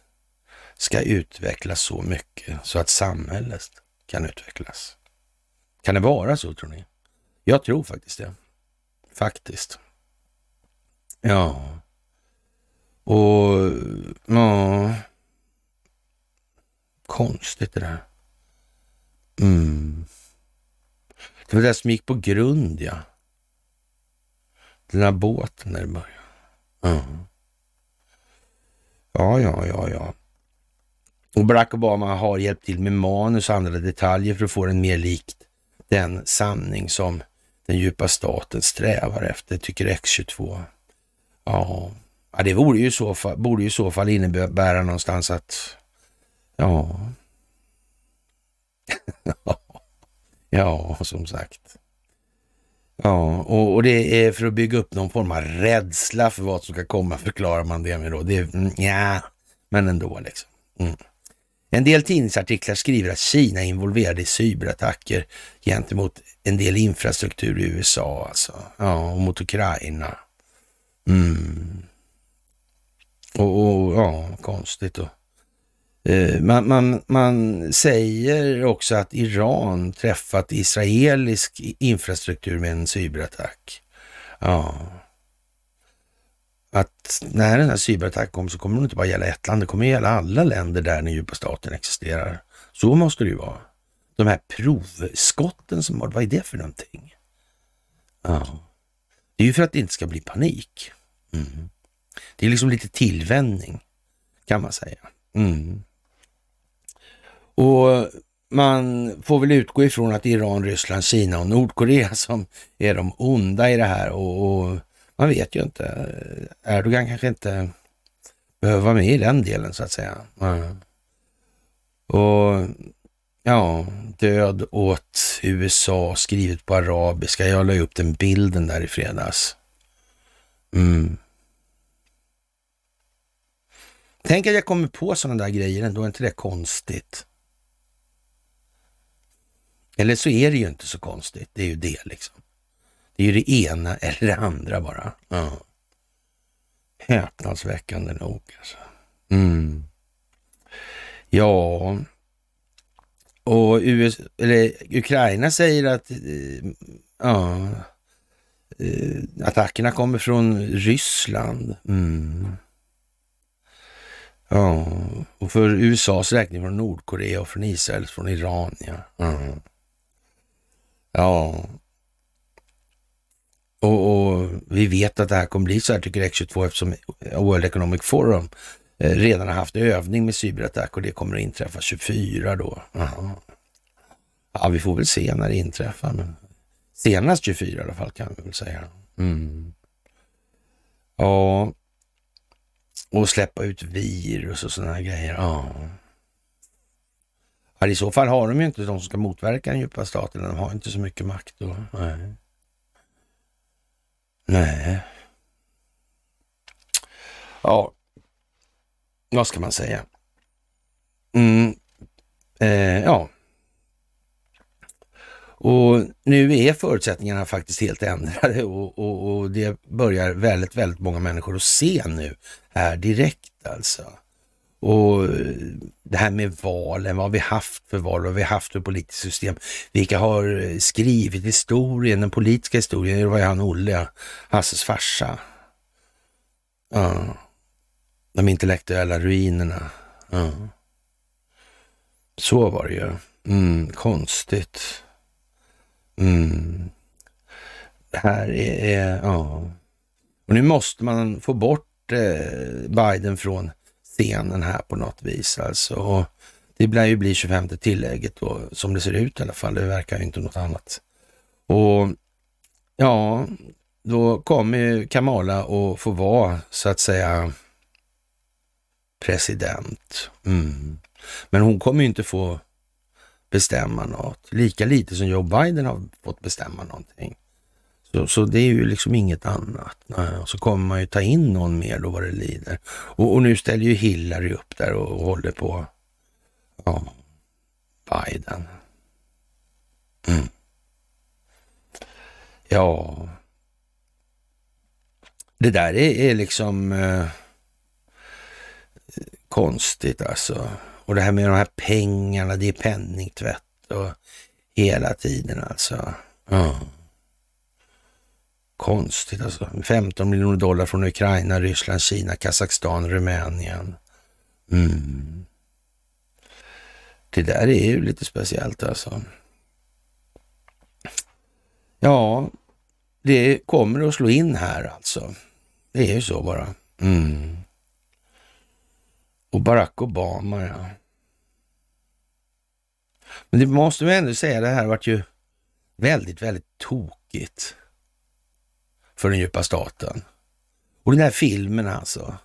ska utvecklas så mycket så att samhället kan utvecklas. Kan det vara så, tror ni? Jag tror faktiskt det. Faktiskt. Ja. Och ja. Konstigt det där. Mm. Det var det som gick på grund, ja. Den där båten när det började. Mm. Ja, ja, ja, ja. Och Barack Obama har hjälpt till med manus och andra detaljer för att få den mer likt den sanning som den djupa staten strävar efter, tycker X22. Ja, det borde ju i så fall innebära någonstans att, ja, ja, som sagt. Ja, och det är för att bygga upp någon form av rädsla för vad som ska komma, förklarar man det med då. Det är, ja, men ändå liksom. Mm. En del tidningsartiklar skriver att Kina är involverad i cyberattacker gentemot en del infrastruktur i USA alltså. Ja, och mot Ukraina. Mm. Och ja, konstigt då. Man säger också att Iran träffat israelisk infrastruktur med en cyberattack. Ja. Att när den här cyberattacken kommer så kommer det inte bara gälla ett land, det kommer gälla alla länder där den djupa staten existerar. Så måste det ju vara. De här provskotten som har, vad är det för någonting? Ja. Det är ju för att det inte ska bli panik. Mm. Det är liksom lite tillvänjning, kan man säga. Mm. Och man får väl utgå ifrån att Iran, Ryssland, Kina och Nordkorea som är de onda i det här, och man vet ju inte. Erdogan kanske inte behöver vara med i den delen så att säga. Mm. Och Ja, död åt USA, skrivet på arabiska. Jag la upp den bilden där i fredags. Mm. Tänk att jag kommer på sådana där grejer ändå, är inte det konstigt? Eller så är det ju inte så konstigt, det är ju det liksom. Det är ju det ena eller det andra bara. Ja. Häpnadsväckande nog alltså. Mm. Ja. Och Ukraina säger att attackerna kommer från Ryssland. Mm. Ja, och för USAs räkning från Nordkorea och från Israel, från Iran, ja. Mm. Ja. Och vi vet att det här kommer bli så här, tycker X22, eftersom World Economic Forum redan har haft övning med cyberattack och det kommer att inträffa 24 då. Aha. Ja, vi får väl se när det inträffar, men senast 24 i alla fall kan vi väl säga. Mm. Ja, och släppa ut virus och sådana här grejer. Ja. Ja, i så fall har de ju inte de som ska motverka den djupa staten, de har inte så mycket makt då. Nej. Nej. Ja. Vad ska man säga? Mm. Ja. Och nu är förutsättningarna faktiskt helt ändrade och det börjar väldigt, väldigt många människor att se nu här direkt alltså. Och det här med valen, vad har vi haft för val, vad har vi haft för politiskt system, vilka har skrivit historien, den politiska historien, det var ju han Olle, Hasses farsa. Ja. De intellektuella ruinerna. Ja. Så var det ju. Mm, konstigt. Mm. Det här är ja. Och nu måste man få bort Biden från scenen här på något vis alltså. Och det blir ju 25:e tillägget då, som det ser ut i alla fall. Det verkar ju inte något annat. Och ja, då kommer ju Kamala att få vara så att säga president. Mm. Men hon kommer ju inte få bestämma något. Lika lite som Joe Biden har fått bestämma någonting. Så det är ju liksom inget annat. Och så kommer man ju ta in någon mer då vad det lider. Och nu ställer ju Hillary upp där och håller på ja, Biden. Mm. Ja. Det där är liksom konstigt alltså. Och det här med de här pengarna, det är penningtvätt och hela tiden alltså. Ja. Konstigt alltså. 15 miljoner dollar från Ukraina, Ryssland, Kina, Kazakstan, Rumänien. Mm. Det där är ju lite speciellt alltså. Ja, det kommer att slå in här alltså. Det är ju så bara. Mm. Och Barack Obama, ja. Men det måste man ändå säga, det här varit ju väldigt, väldigt tokigt för den djupa staten. Och den här filmen alltså.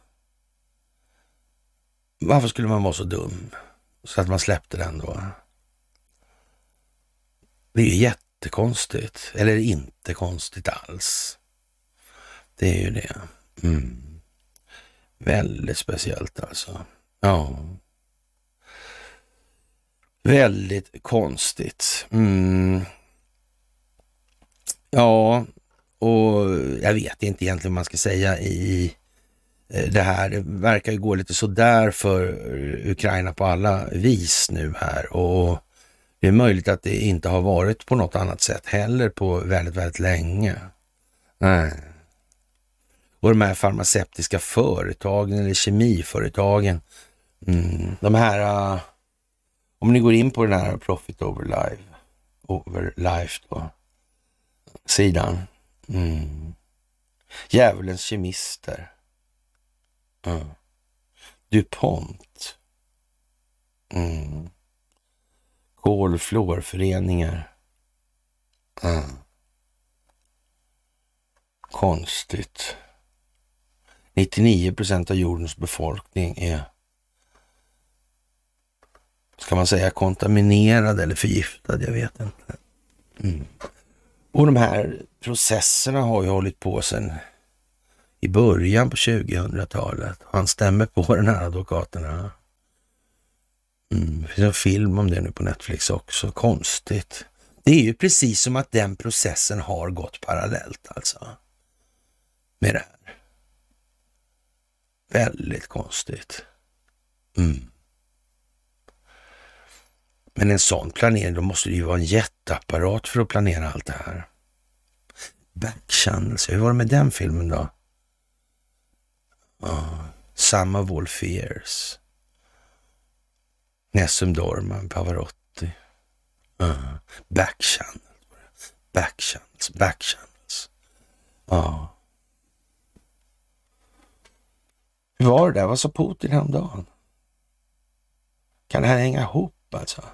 Varför skulle man vara så dum så att man släppte den då? Det är ju jättekonstigt. Eller inte konstigt alls. Det är ju det. Mm. Väldigt speciellt alltså. Ja. Väldigt konstigt. Mm. Ja. Och jag vet inte egentligen vad man ska säga i det här. Det verkar ju gå lite sådär för Ukraina på alla vis nu här. Och det är möjligt att det inte har varit på något annat sätt heller på väldigt, väldigt länge. Nej. Och de här farmaceutiska företagen eller kemiföretagen. Mm, de här, om ni går in på den här Profit Over Life då, sidan. Mm. Djävulens kemister. Mm. DuPont. Mm. Kolfluorföreningar. Mm. Konstigt. 99% av jordens befolkning är ska man säga, kontaminerad eller förgiftad, jag vet inte. Mm. Och de här processerna har ju hållit på sedan i början på 2000-talet. Han stämmer på den här advokaterna. Mm. Det finns en film om det nu på Netflix också. Konstigt. Det är ju precis som att den processen har gått parallellt alltså. Med det här. Väldigt konstigt. Mm. Men en sån planering, då måste det ju vara en jätteapparat för att planera allt det här. Backchannels, hur var det med den filmen då? Some of all fears. Nessum Dorman, Pavarotti. Backchannels. Hur var det där? Vad sa Putin häromdagen? Kan det här hänga ihop alltså?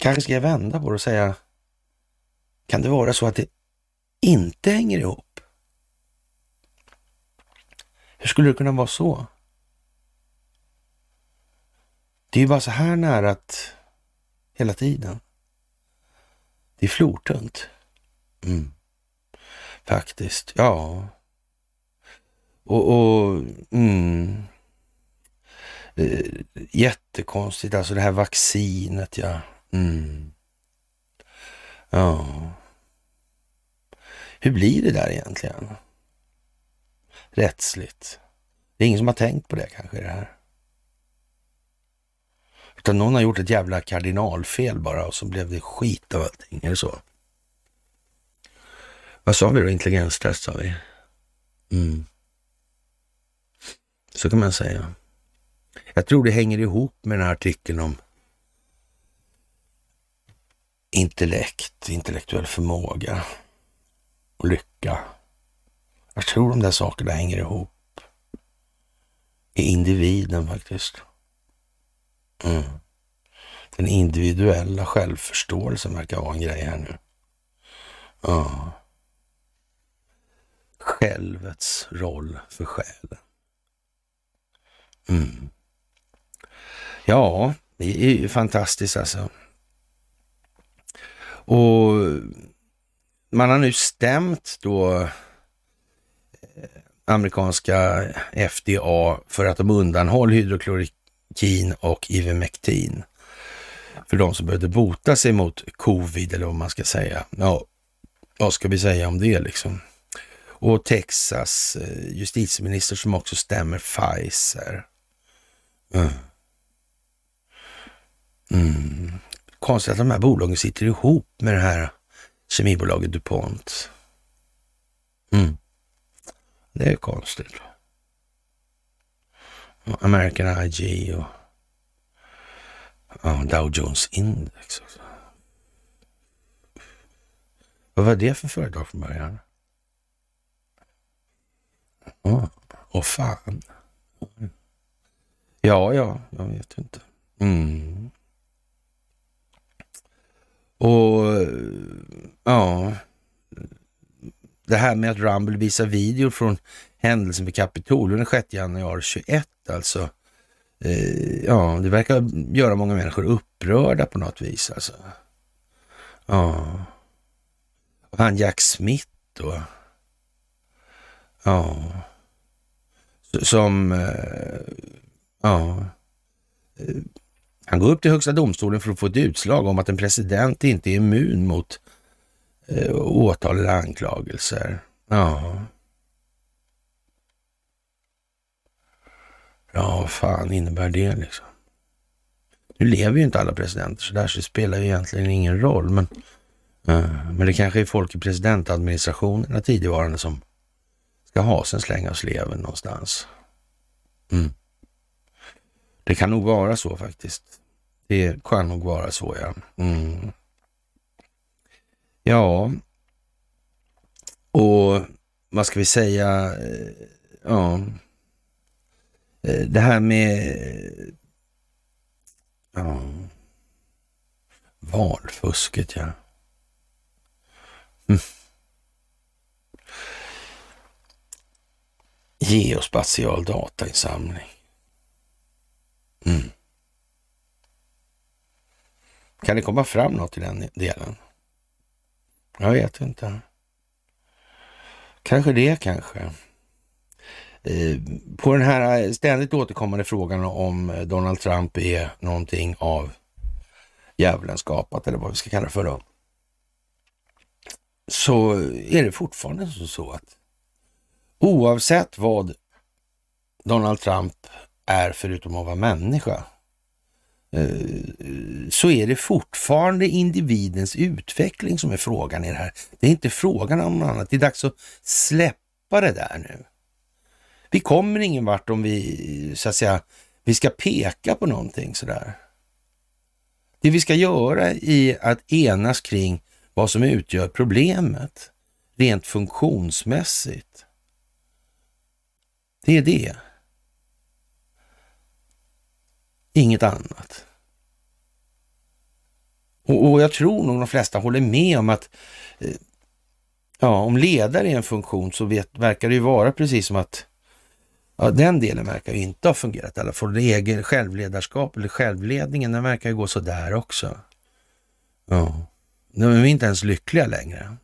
Kanske ska jag vända på det och säga, kan det vara så att det inte hänger ihop? Hur skulle det kunna vara så? Det är ju bara så här nära att hela tiden. Det är flortunt. Mm. Faktiskt, ja. Jättekonstigt, alltså det här vaccinet, ja. Mm. Ja. Hur blir det där egentligen? Rättsligt. Det är ingen som har tänkt på det kanske, det här. Utan någon har gjort ett jävla kardinalfel bara och så blev det skit av allting, eller så. Vad sa vi då? Intelligenstest sa vi. Mm. Så kan man säga. Jag tror det hänger ihop med den här artikeln om intellekt, intellektuell förmåga och lycka. Jag tror de där sakerna hänger ihop i individen faktiskt. Mm. Den individuella självförståelsen verkar vara en grej här nu. Ja. Självets roll för själen. Mm. Ja, det är ju fantastiskt alltså. Och man har nu stämt då amerikanska FDA för att de undanhöll hydroklorokin och ivermectin för de som började bota sig mot covid, eller vad man ska säga. Ja, vad ska vi säga om det liksom? Och Texas justitieminister som också stämmer Pfizer. Mm. Mm. Konstigt att de här bolagen sitter ihop med det här kemibolaget DuPont. Mm. Det är konstigt. American IG och Dow Jones Index. Också. Vad var det för företag från början? Fan. Ja, jag vet inte. Mm. Och ja, det här med att Rumble visar videor från händelsen vid Kapitol den 6 januari 21 alltså. Ja, det verkar göra många människor upprörda på något vis alltså. Ja. Och han Jack Smith då. Ja. Som ja. Han går upp till högsta domstolen för att få ett utslag om att en president inte är immun mot åtal eller anklagelser. Ja. Ja, vad fan innebär det liksom? Nu lever ju inte alla presidenter så där, så det spelar ju egentligen ingen roll. Men det kanske är folk i presidentadministrationerna tidigvarande som ska ha sin släng av sleven någonstans. Mm. Det kan nog vara så faktiskt. Det kan nog vara så, ja. Mm. Ja. Och vad ska vi säga? Ja. Det här med ja. Valfusket, ja. Mm. Geospatial datainsamling. Mm. Kan det komma fram något i den delen? Jag vet inte. Kanske. På den här ständigt återkommande frågan om Donald Trump är någonting av djävulen skapat, eller vad vi ska kalla det för då, så är det fortfarande så att oavsett vad Donald Trump är förutom att vara människa, så är det fortfarande individens utveckling som är frågan i det här. Det är inte frågan om något annat. Det är dags att släppa det där nu. Vi kommer ingen vart om vi, så att säga, vi ska peka på någonting sådär. Det vi ska göra är att enas kring vad som utgör problemet rent funktionsmässigt. Det är det. Inget annat. Och jag tror nog de flesta håller med om att om ledare är en funktion så verkar det ju vara precis som att den delen verkar ju inte ha fungerat. I alla fall det egen självledarskap eller självledningen, den verkar ju gå så där också. Ja. De är inte ens lyckliga längre.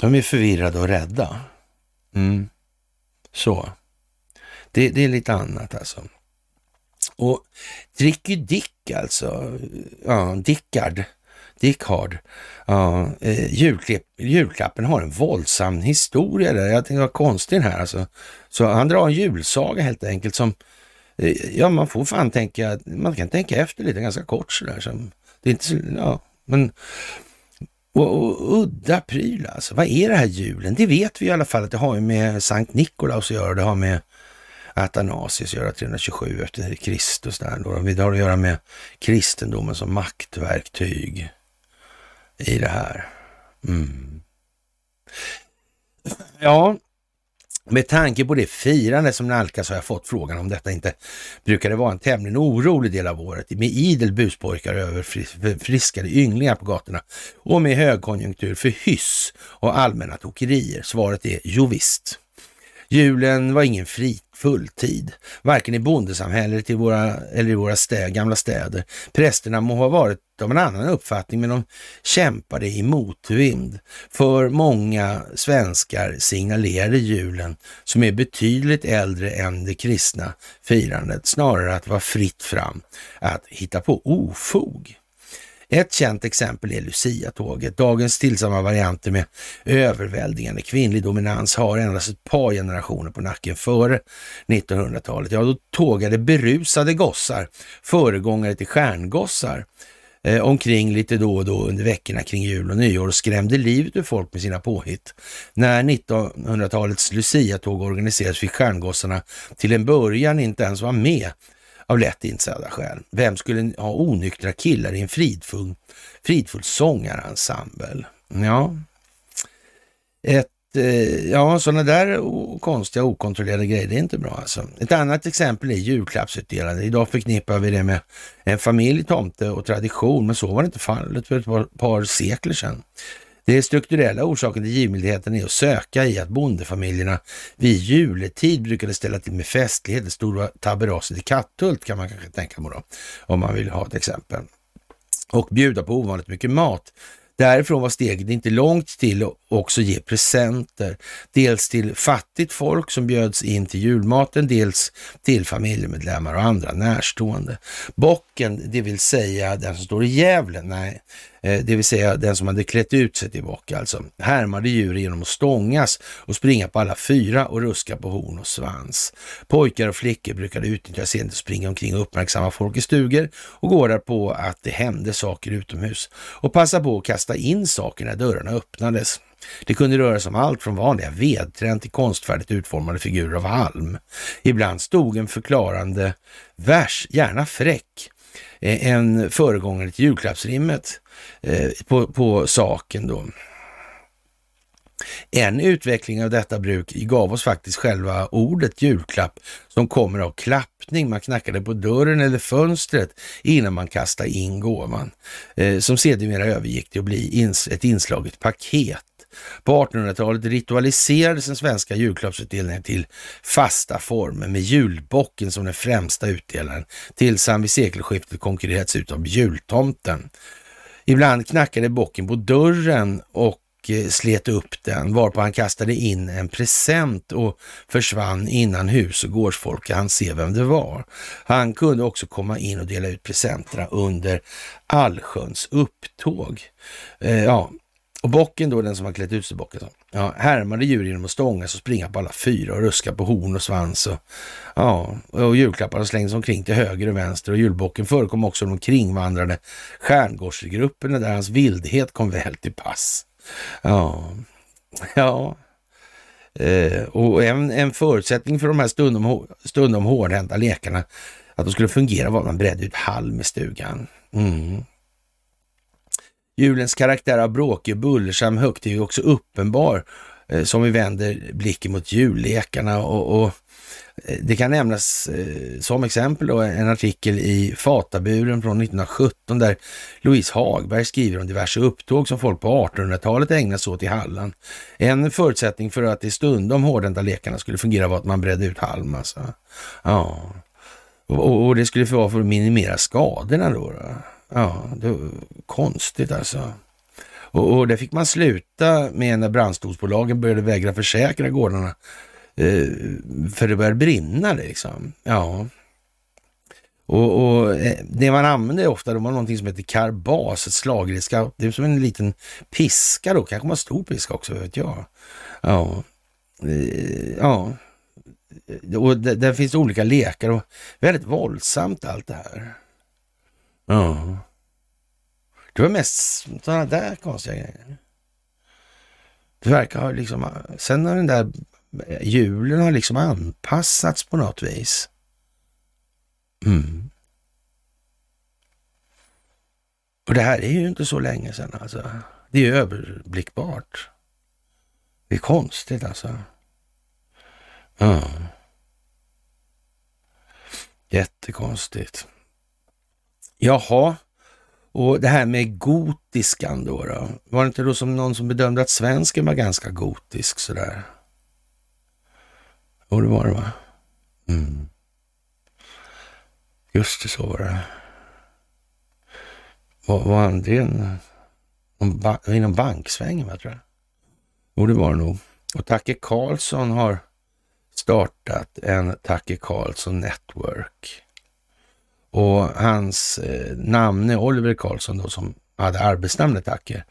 De är förvirrade och rädda. Mm. Så. Det är lite annat alltså. Och Ricky Dick alltså. Ja, Dickard. Ja, julklappen har en våldsam historia där. Jag tänkte, vad konstig den här alltså. Så han drar en julsaga helt enkelt som... Ja, man får fan tänka... Man kan tänka efter lite, ganska kort sådär som... Det är inte så, ja, men och udda pryl alltså. Vad är det här julen? Det vet vi i alla fall att det har ju med Sankt Nikolaus att göra. Det har med Athanasius att göra, 327 efter Kristus där då. Det har att göra med kristendomen som maktverktyg i det här. Mm. Ja, med tanke på det firande som nalkas har jag fått frågan om detta inte brukade vara en tämligen orolig del av året med idel buspojkar över friskade ynglingar på gatorna och med högkonjunktur för hyss och allmänna tokerier. Svaret är jo visst. Julen var ingen fulltid, varken i bondesamhället eller i våra gamla städer. Prästerna må ha varit av en annan uppfattning, men de kämpade i motvind. För många svenskar signalerade julen, som är betydligt äldre än det kristna firandet, snarare att vara fritt fram, att hitta på ofog. Ett känt exempel är Lucia-tåget. Dagens stillsamma varianter med överväldigande kvinnlig dominans har endast ett par generationer på nacken före 1900-talet. Ja, då tågade berusade gossar, föregångare till stjärngossar, omkring lite då och då under veckorna kring jul och nyår och skrämde livet ur folk med sina påhitt. När 1900-talets Lucia-tåg organiserades fick stjärngossarna till en början inte ens vara med av lätt insedda skäl. Vem skulle ha onyktra killar i en fridfull sångarensemble? Ja. Sådana där konstiga okontrollerade grejer, det är inte bra alltså. Ett annat exempel är julklappsutdelande. Idag förknippar vi det med en familj, tomte och tradition, men så var det inte fallet för ett par sekler sedan. Det strukturella orsaken till givmildheten är att söka i att bondefamiljerna vid juletid brukade ställa till med festligheter, stora taberaser till Katthult kan man kanske tänka på då, om man vill ha ett exempel. Och bjuda på ovanligt mycket mat. Därifrån var steget inte långt till att också ge presenter. Dels till fattigt folk som bjöds in till julmaten, dels till familjemedlemmar och andra närstående. Bocken, det vill säga den som står i djävulen, nej, det vill säga den som hade klätt ut sig till bock alltså, härmade djur genom att stångas och springa på alla fyra och ruska på horn och svans. Pojkar och flickor brukade utnyttja sig och springa omkring och uppmärksamma folk i stugor och gårdar på att det hände saker utomhus och passa på att kasta in saker när dörrarna öppnades. Det kunde röra sig om allt från vanliga vedträn till konstfärdigt utformade figurer av halm. Ibland stod en förklarande vers, gärna fräck, en föregångare till julklappsrimmet på saken då. En utveckling av detta bruk gav oss faktiskt själva ordet julklapp som kommer av klappning. Man knackade på dörren eller fönstret innan man kastade in gåvan, som sedermera övergick till att bli ett inslaget paket. På 1800-talet ritualiserades den svenska julklappsutdelningen till fasta former med julbocken som den främsta utdelaren, tills han vid sekelskiftet konkurrerats ut av jultomten. Ibland knackade bocken på dörren och slet upp den, varpå han kastade in en present och försvann innan hus- och gårdsfolket hann se vem det var. Han kunde också komma in och dela ut presenterna under allsköns upptåg. Och bocken då, den som har klätt ut sig bocken, härmade djur genom att stångas och springa på alla fyra och ruska på horn och svans och julklappar slängdes omkring till höger och vänster, och julbocken förekom också de kringvandrade stjärngårdsgrupperna där hans vildhet kom väl till pass. Och en förutsättning för de här stundom hårdhänta lekarna att de skulle fungera var att man bredde ut halm i stugan. Julens karaktär av bråkig, bullersam högtid är också uppenbar som vi vänder blicken mot jullekarna, och det kan nämnas som exempel då, en artikel i Fataburen från 1917 där Louise Hagberg skriver om diverse upptåg som folk på 1800-talet ägnade sig åt i Halland. En förutsättning för att i stundom hårdhänta lekarna skulle fungera var att man bredde ut halm. Alltså. Och det skulle vara för att minimera skadorna då. Det var konstigt alltså. Och det fick man sluta med när brandstolsbolagen började vägra försäkra gårdarna. För det började brinna liksom. Och det man använde ofta, de var någonting som heter karbas, ett slagredskap. Det är som en liten piska då. Kanske man stor piska också, vet jag. Och där finns olika lekar och väldigt våldsamt allt det här. Det var mest sådana där konstiga grejer. Det verkar ha liksom, sen när den där julen har liksom anpassats på något vis. Och det här är ju inte så länge sedan alltså. Det är ju överblickbart. Det är konstigt alltså. Jättekonstigt. Jaha, och det här med gotiskan då. Var det inte då som någon som bedömde att svensken var ganska gotisk sådär? Och det var det, va? Just det, så var det. Var han det inom banksvängen, va, tror jag? Och det var det nog. Och Tacke Karlsson har startat en Tacke Karlsson Network. Och hans namn är Oliver Karlsson då, som hade arbetsnamnet Tacke.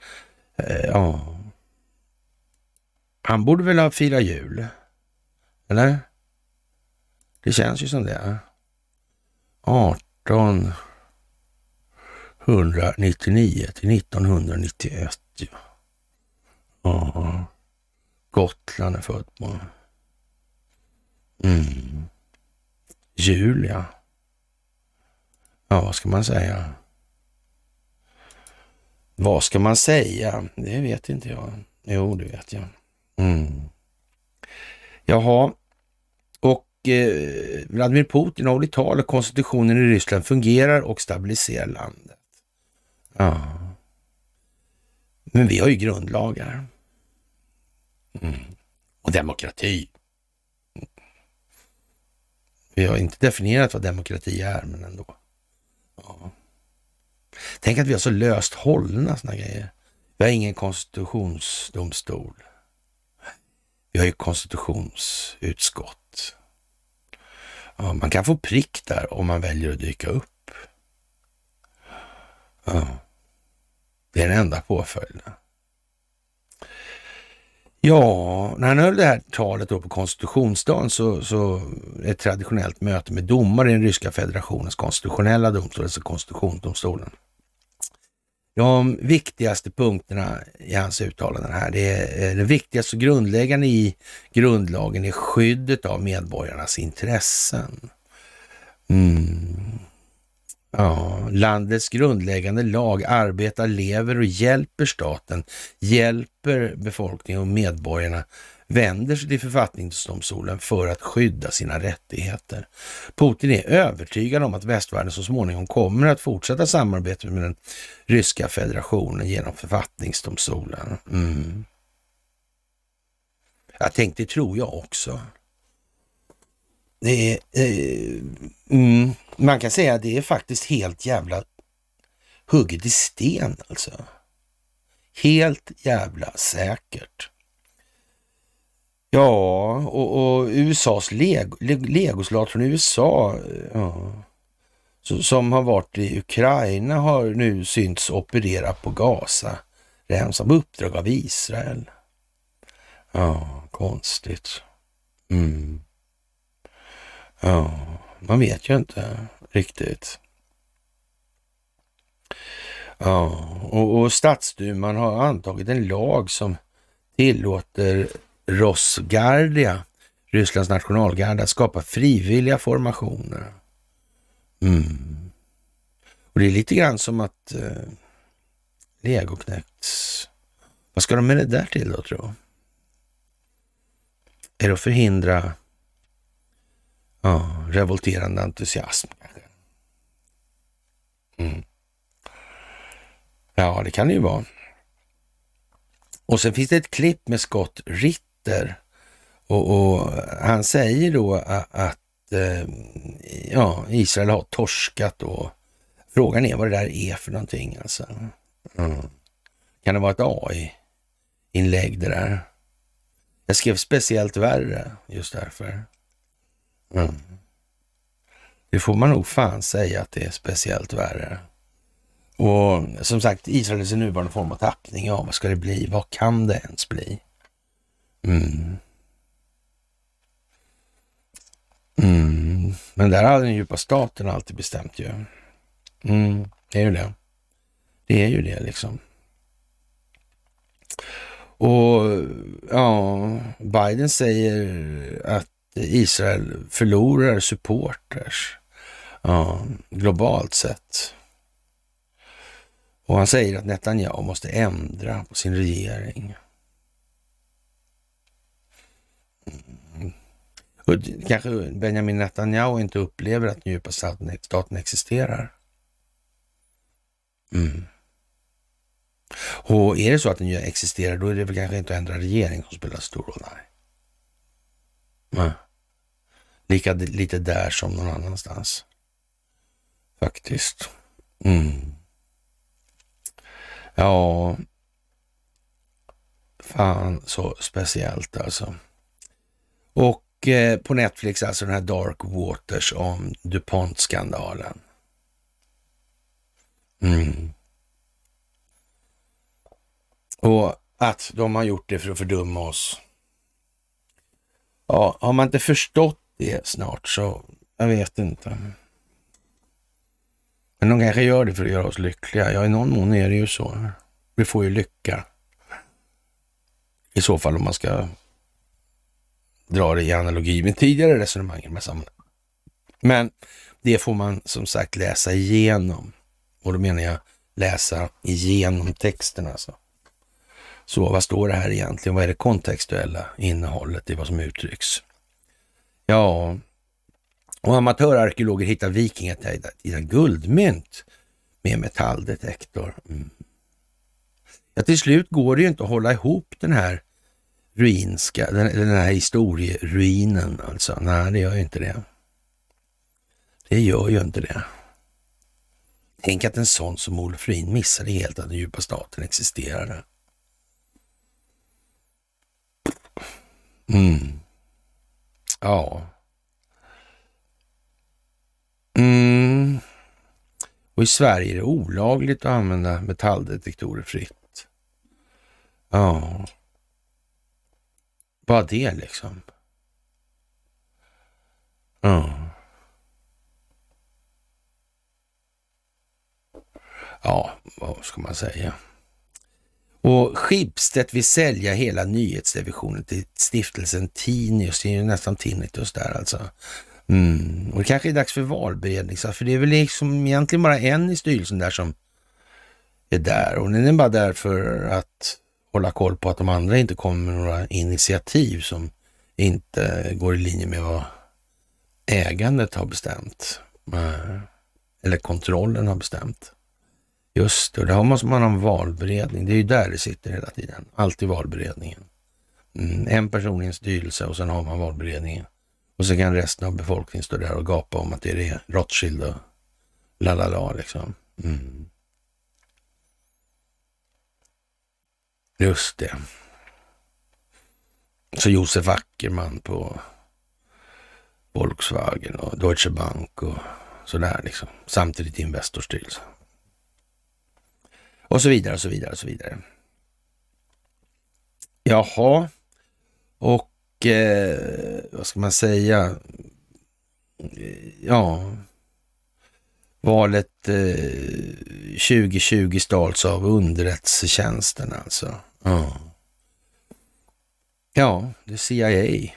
Han borde väl ha firat jul, eller? Det känns ju som det. 1899 till 1991. Gotland är född på. Jul, ja. Vad ska man säga? Vad ska man säga? Det vet inte jag. Jo, det vet jag. Jaha. Och Vladimir Putin har hållit tal att konstitutionen i Ryssland fungerar och stabiliserar landet. Men vi har ju grundlagar. Och demokrati. Vi har inte definierat vad demokrati är, men ändå. Tänk att vi har så löst hållna såna grejer. Vi har ingen konstitutionsdomstol. Vi har ju konstitutionsutskott. Man kan få prick där om man väljer att dyka upp. Det är den enda påföljden. När han höll det här talet då på konstitutionsdagen så ett traditionellt möte med domare i den ryska federationens konstitutionella domstol, alltså konstitutionsdomstolen. De viktigaste punkterna i hans uttalanden här, det viktigaste och grundläggande i grundlagen är skyddet av medborgarnas intressen. Landets grundläggande lag arbetar, lever och hjälper staten, hjälper befolkningen och medborgarna, vänder sig till författningsdomstolen för att skydda sina rättigheter. Putin är övertygad om att västvärlden så småningom kommer att fortsätta samarbetet med den ryska federationen genom författningsdomstolen. Jag tänkte, tror jag också. Det är, man kan säga att det är faktiskt helt jävla hugget i sten alltså. Helt jävla säkert. Ja, och USAs legosoldat från USA som har varit i Ukraina har nu synts operera på Gaza. Rensa på uppdrag av Israel. Ja, konstigt. Ja, man vet ju inte riktigt. Ja, och stadsduman har antagit en lag som tillåter Rosgardia, Rysslands nationalgarda, att skapa frivilliga formationer. Och det är lite grann som att Lego knäckts. Vad ska de med det där till då, tror jag? Är det att förhindra revolterande entusiasm? Ja, det kan det ju vara. Och sen finns det ett klipp med Scott Ritter och han säger då att Israel har torskat och frågan är vad det där är för någonting alltså. Kan det vara ett AI-inlägg det där? Jag skrev speciellt värre just därför. Det får man nog fan säga att det är speciellt värre. Och som sagt, Israel i sin nuvarande form av tappning. Ja, vad ska det bli? Vad kan det ens bli? Men där har den djupa staten alltid bestämt ju. Det är ju det. Det är ju det liksom. Och Biden säger att Israel förlorar supporters globalt sett. Och han säger att Netanyahu måste ändra på sin regering. Och kanske Benjamin Netanyahu inte upplever att den djupa staten existerar. Och är det så att den existerar, då är det väl kanske inte att ändra regering som spelar stor roll. Nej. Lika lite där som någon annanstans. Faktiskt. Ja, fan så speciellt alltså. Och på Netflix alltså den här Dark Waters om DuPont-skandalen. Och att de har gjort det för att fördumma oss. Ja, har man inte förstått det snart så jag vet inte. Men de kanske gör det för att göra oss lyckliga. Ja, i någon mån är det ju så. Vi får ju lycka. I så fall om man ska dra det i analogi med tidigare resonemang. Men det får man som sagt läsa igenom. Och då menar jag läsa igenom texten alltså. Så vad står det här egentligen? Vad är det kontextuella innehållet i vad som uttrycks? Ja... Och amatörarkeologer hittar vikingatida guldmynt med metalldetektor. Ja, till slut går det ju inte att hålla ihop den här ruinska, den här historieruinen alltså. Nej, det gör ju inte det. Det gör ju inte det. Tänk att en sån som Olof Ruin missade helt att den djupa staten existerade. Ja... Och i Sverige är det olagligt att använda metalldetektorer fritt. Ja. Bara det liksom. Ja. Ja, vad ska man säga? Och Schibsted vill sälja hela nyhetsdivisionen till stiftelsen Tinnitus. Det är ju nästan Tinnitus där alltså. Och det kanske är dags för valberedning, för det är väl liksom egentligen bara en i styrelsen där som är där, och den är bara där för att hålla koll på att de andra inte kommer med några initiativ som inte går i linje med vad ägandet har bestämt eller kontrollen har bestämt. Just det, och där måste man ha en valberedning. Det är ju där det sitter hela tiden, alltid valberedningen. en person i en styrelse och sen har man valberedningen. Och så kan resten av befolkningen stå där och gapa om att det är det, Rothschild och lalala liksom. Mm. Just det. Så Josef Ackermann på Volkswagen och Deutsche Bank och sådär liksom. Samtidigt investorstyrelse. Och så vidare och så vidare och så vidare. Jaha. Och vad ska man säga? Ja. Valet 2020 stals av underrättelsetjänsten alltså. Ja. Ja, det är CIA.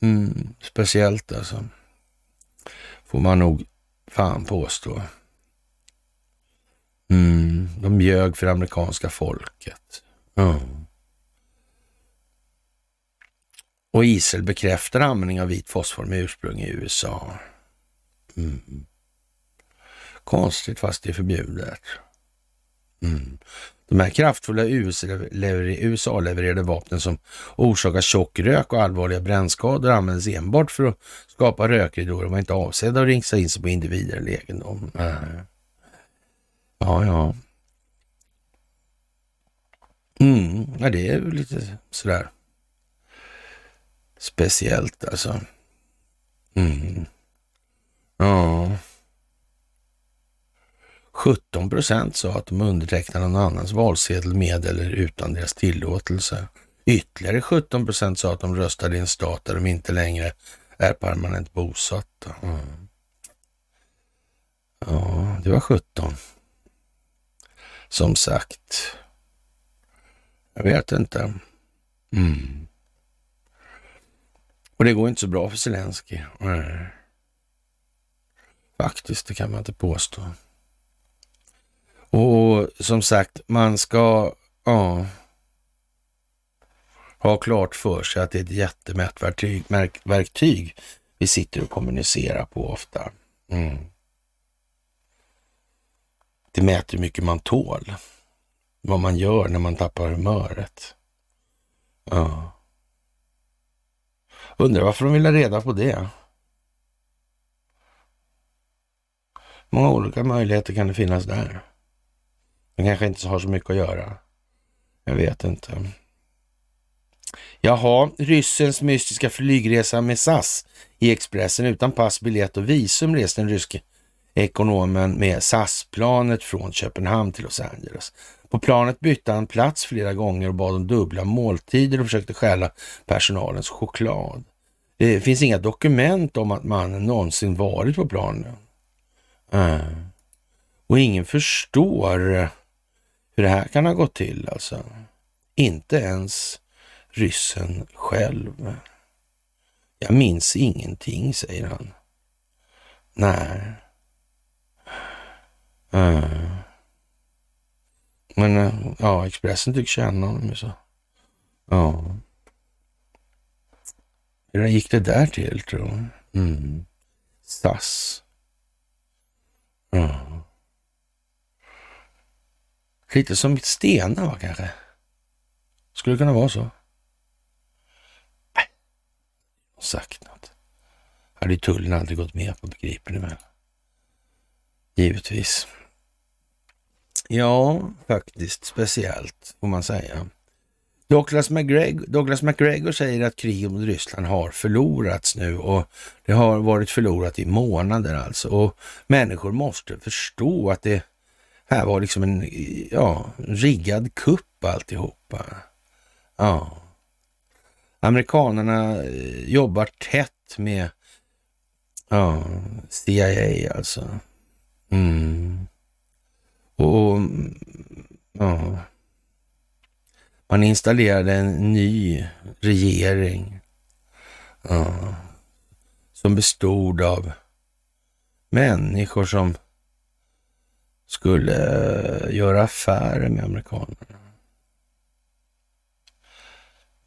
Mm, speciellt alltså. Får man nog fan påstå. Mm, de ljög för amerikanska folket. Mm. Och Israel bekräftar användning av vit fosfor med ursprung i USA. Mm. Konstigt fast det är förbjudet. Mm. De här kraftfulla USA-levererade vapnen som orsakar tjockrök och allvarliga brännskador används enbart för att skapa rökridåer och var inte avsedda att ringsa in sig på individer eller egendom. Mm. Ja, ja. Mm. Ja, det är lite sådär speciellt alltså. Mm. Ja. 17% sa att de undertecknade någon annans valsedel med eller utan deras tillåtelse. Ytterligare 17% sa att de röstade i en stat där de inte längre är permanent bosatta. Mm. Ja, det var 17. Som sagt. Jag vet inte. Mm. Och det går inte så bra för Zelensky. Mm. Faktiskt, det kan man inte påstå. Och som sagt, man ska ha klart för sig att det är ett jättemätverktyg vi sitter och kommunicerar på ofta. Mm. Det mäter hur mycket man tål. Vad man gör när man tappar humöret. Ja. Undrar varför de vill ha reda på det. Många olika möjligheter kan det finnas där. De kanske inte har så mycket att göra. Jag vet inte. Jaha, ryssens mystiska flygresa med SAS i Expressen. Utan pass, biljett och visum reste den ryske ekonomen med SAS-planet från Köpenhamn till Los Angeles. På planet bytte han plats flera gånger och bad om dubbla måltider och försökte stjäla personalens choklad. Det finns inga dokument om att mannen någonsin varit på planet. Och ingen förstår hur det här kan ha gått till alltså. Inte ens ryssen själv. Jag minns ingenting, säger han. Nej. Men ja, Expressen tycks känna honom så. Ja. Hur gick det där till, tror jag? Mm. SAS. Ja. Lite som Stena, va, kanske? Skulle det kunna vara så? Nej. Sagt något. Hade ju tullen aldrig gått med på, begriper ni väl? Givetvis. Ja, faktiskt speciellt, får man säga. Douglas McGregor säger att kriget mot Ryssland har förlorats nu och det har varit förlorat i månader alltså. Och människor måste förstå att det här var liksom en riggad kupp alltihopa. Ja. Amerikanerna jobbar tätt med CIA alltså. Mm. Och man installerade en ny regering som bestod av människor som skulle göra affärer med amerikanerna.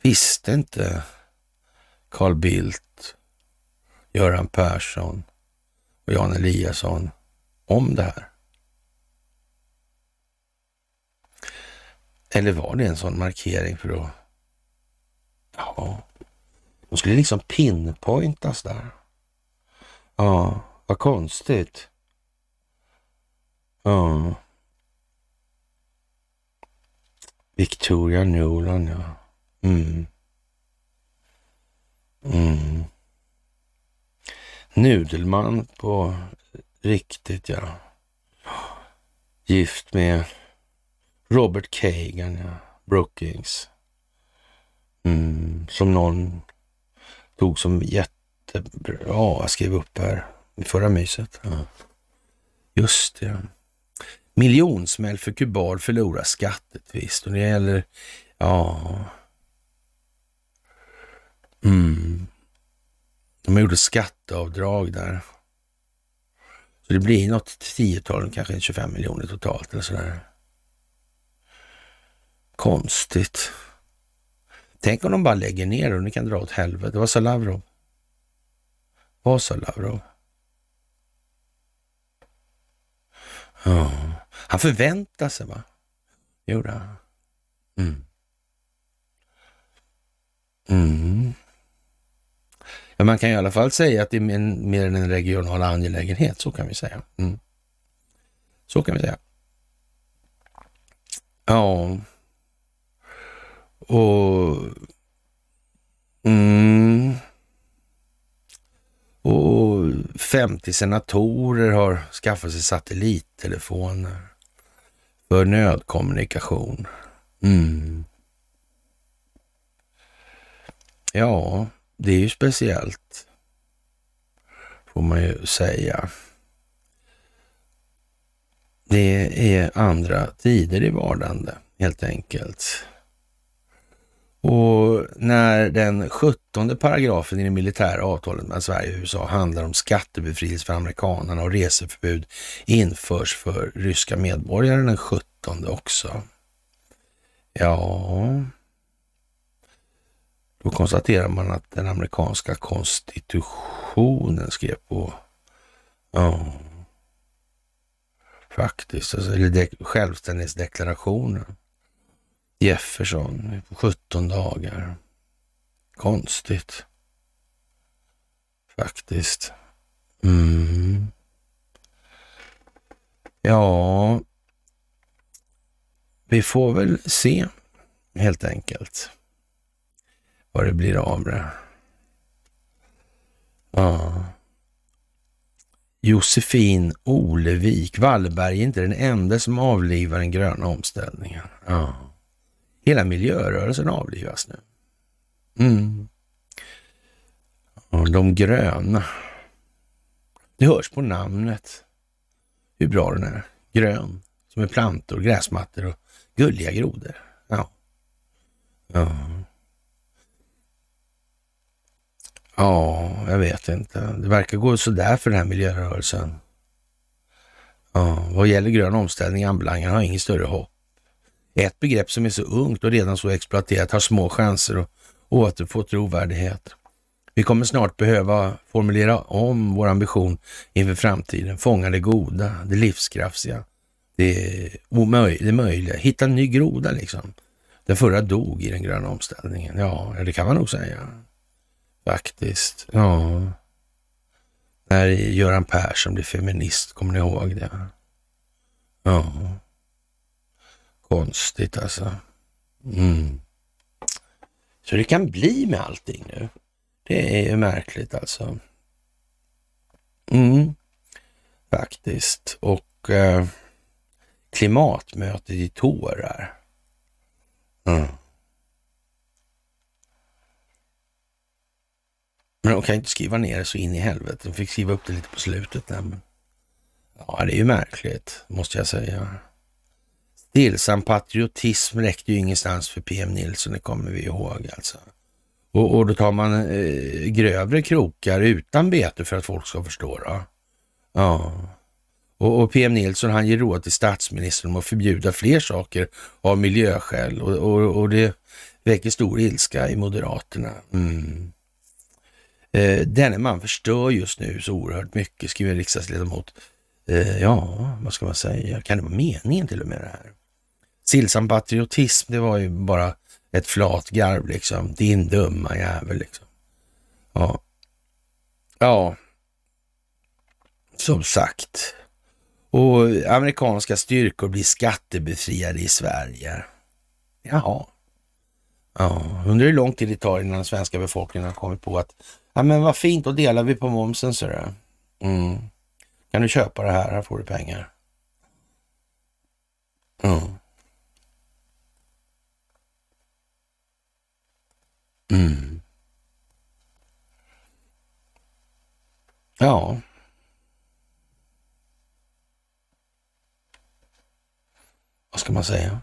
Visste inte Carl Bildt, Göran Persson och Jan Eliasson om det här? Eller var det en sån markering för att Ja, de skulle liksom pinpointas där. Ja, vad konstigt. Ja. Victoria Nuland, ja. Mm. Mm. Nudelman på riktigt, ja. Gift med Robert Kagan, ja. Brookings. Mm. Som någon tog som jättebra. Jag skrev upp här i förra myset. Ja. Just det. Miljonsmäll för kubar förlorar skattetvist. Och det gäller... Ja... Mm. De gjorde skatteavdrag där. Så det blir något tiotal, kanske 25 miljoner totalt eller sådär. Konstigt. Tänk om de bara lägger ner och ni kan dra åt helvete. Vad sa Lavrov? Ja. Han förväntar sig, va? Gjorde han. Mm. Mm. Ja, man kan i alla fall säga att det är mer än en regional angelägenhet, så kan vi säga. Mm. Så kan vi säga. Ja. Och... Mm. Och 50 senatorer har skaffat sig satellittelefoner för nödkommunikation. Mm. Ja, det är ju speciellt, får man ju säga. Det är andra tider i vardande, helt enkelt. Och när den 17:e paragrafen i det militära avtalet mellan Sverige och USA handlar om skattebefrielse för amerikanerna och reseförbud införs för ryska medborgare den 17:e också. Ja... Då konstaterar man att den amerikanska konstitutionen skrev på, ja, faktiskt, alltså, eller självständighetsdeklarationen. Jefferson på 17 dagar. Konstigt. Faktiskt. Mm. Ja, vi får väl se helt enkelt vad det blir av det. Ja. Josefin Olevik. Wallberg är inte den enda som avlivar den gröna omställningen. Ja. Hela miljörörelsen avlivas nu. Mm. Ja, de gröna. Det hörs på namnet hur bra den är. Grön. Som är plantor, gräsmattor och gulliga grodor. Ja. Ja. Ja, jag vet inte. Det verkar gå sådär för den här miljörörelsen. Ja, vad gäller grön omställning anbelangar har ingen större hopp. Ett begrepp som är så ungt och redan så exploaterat har små chanser att återfå trovärdighet. Vi kommer snart behöva formulera om vår ambition inför framtiden. Fånga det goda, det livskraftiga, det möjliga. Hitta en ny groda liksom. Den förra dog i den gröna omställningen. Ja, det kan man nog säga. Faktiskt, ja. När Göran Persson blev feminist, kommer ni ihåg det? Ja. Konstigt alltså. Mm. Så det kan bli med allting nu. Det är ju märkligt alltså. Mm. Faktiskt. Och klimatmötet i tårar. Mm. Men de kan inte skriva ner det så in i helvete. De fick skriva upp det lite på slutet. Men... Ja, det är ju märkligt, måste jag säga. Stillsam patriotism räckte ju ingenstans för PM Nilsson, det kommer vi ihåg alltså. Och då tar man grövre krokar utan bete för att folk ska förstå då. Ja. Och PM Nilsson, han ger råd till statsministern om att förbjuda fler saker av miljöskäl. Och det väcker stor ilska i Moderaterna. Mm. Denne man förstör just nu så oerhört mycket, skriver riksdagsledamot. Ja, vad ska man säga? Kan det vara meningen till och med det här? Stillsam patriotism, det var ju bara ett flatgarv liksom. Din dumma jävel liksom. Ja. Ja. Som sagt. Och amerikanska styrkor blir skattebefriade i Sverige. Jaha. Ja, undrar hur lång tid det tar innan den svenska befolkningen har kommit på att ja men vad fint, då delar vi på momsen så där. Mm. Kan du köpa det här, här får du pengar. Mm. Mm. Ja. Vad ska man säga?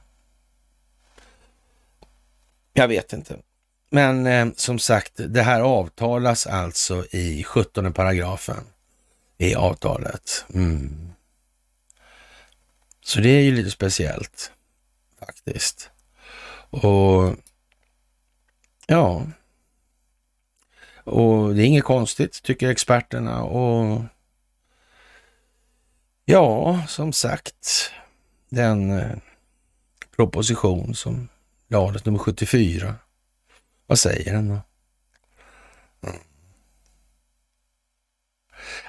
Jag vet inte. Men som sagt, det här avtalas alltså i 17 paragrafen i avtalet. Mm. Så det är ju lite speciellt faktiskt. Och ja. Och det är inget konstigt tycker experterna. Och ja, som sagt, den proposition som lades nummer 74. Vad säger den då? Mm.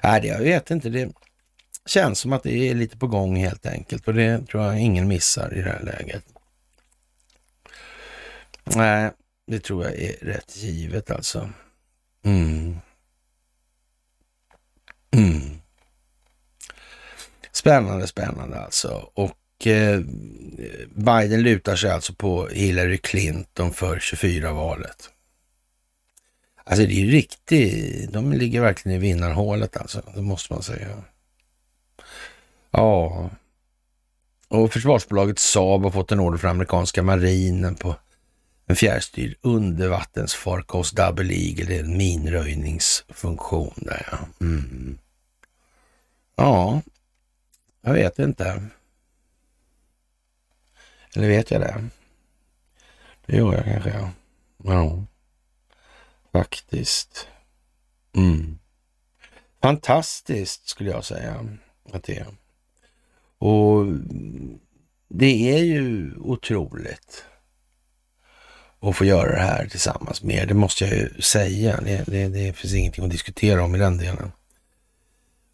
Nej, jag vet inte. Det känns som att det är lite på gång helt enkelt. Och det tror jag ingen missar i det här läget. Nej, det tror jag är rätt givet alltså. Mm. Mm. Spännande, spännande alltså. Och Biden lutar sig alltså på Hillary Clinton för 24-valet. Alltså det är ju riktigt, de ligger verkligen i vinnarhålet alltså, det måste man säga. Ja, och försvarsbolaget Saab har fått en order från amerikanska marinen på en fjärrstyrd undervattensfarkost Double Eagle, det är en minröjningsfunktion där ja. Mm. Ja, jag vet inte. Eller vet jag det? Det gör jag kanske. Ja, ja. Faktiskt. Mm. Fantastiskt skulle jag säga att det är. Och det är ju otroligt att få göra det här tillsammans med er. Det måste jag ju säga. Det finns ingenting att diskutera om i den delen.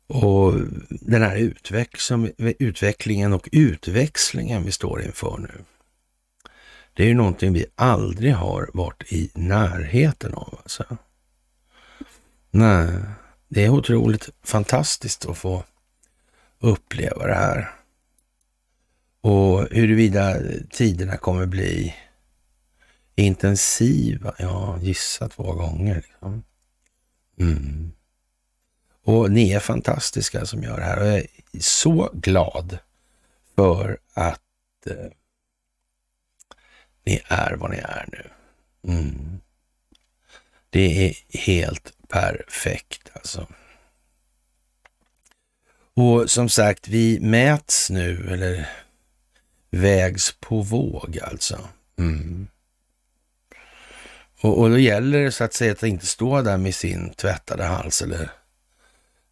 Och den här utvecklingen och utväxlingen vi står inför nu. Det är ju någonting vi aldrig har varit i närheten av. Alltså. Nej, det är otroligt fantastiskt att få uppleva det här. Och huruvida tiderna kommer bli intensiva. Ja, gissa 2 gånger. Liksom. Mm. Och ni är fantastiska som gör det här. Och jag är så glad för att ni är vad ni är nu. Mm. Det är helt perfekt alltså. Och som sagt, vi mäts nu eller vägs på våg alltså. Mm. Och då gäller det så att säga att inte stå där med sin tvättade hals eller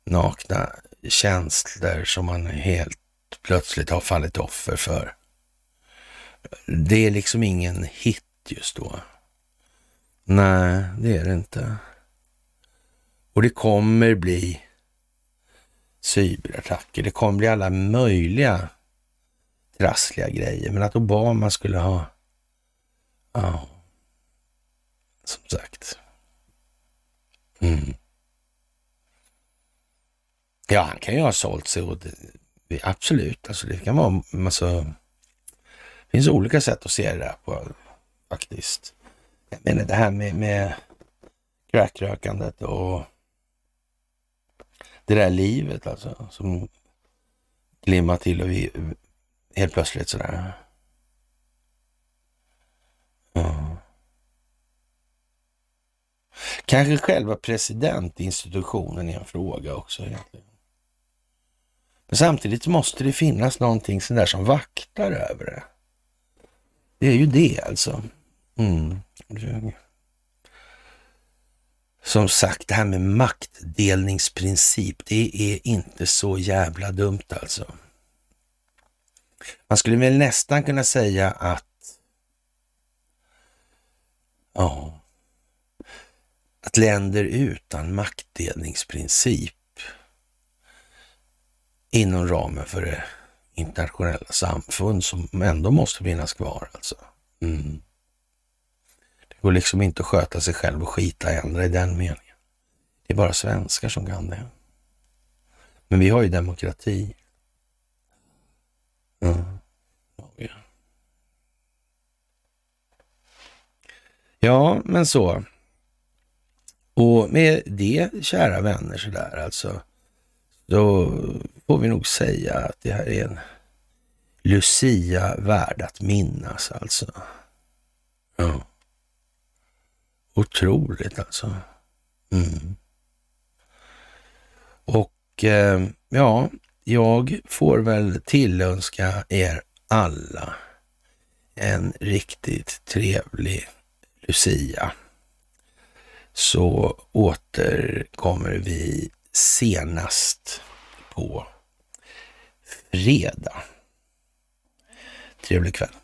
nakna känslor som man helt plötsligt har fallit offer för. Det är liksom ingen hit just då. Nej, det är det inte. Och det kommer bli cyberattacker. Det kommer bli alla möjliga trassliga grejer. Men att Obama skulle ha... Ja. Som sagt. Mm. Ja, han kan ju ha sålt sig. Och det, absolut. Alltså det kan vara en massa... Det finns olika sätt att se det där på faktiskt. Jag menar det här med crackrökandet och det där livet alltså som glimmar till och vi helt plötsligt sådär. Ja. Kanske själva presidentinstitutionen är en fråga också egentligen. Men samtidigt måste det finnas någonting sådär som vaktar över det. Det är ju det alltså. Mm. Som sagt, det här med maktdelningsprincip, det är inte så jävla dumt alltså. Man skulle väl nästan kunna säga att Ja. Att länder utan maktdelningsprincip inom ramen för det internationella samfund som ändå måste finnas kvar alltså. Mm. Det går liksom inte att sköta sig själv och skita i andra i den meningen. Det är bara svenskar som kan det. Men vi har ju demokrati. Mm. Ja, men så. Och med det, kära vänner, så där alltså. Då får vi nog säga att det här är en Lucia värd att minnas alltså. Ja. Otroligt alltså. Mm. Och ja, jag får väl tillönska er alla en riktigt trevlig Lucia. Så återkommer vi senast på fredag. Trevlig kväll.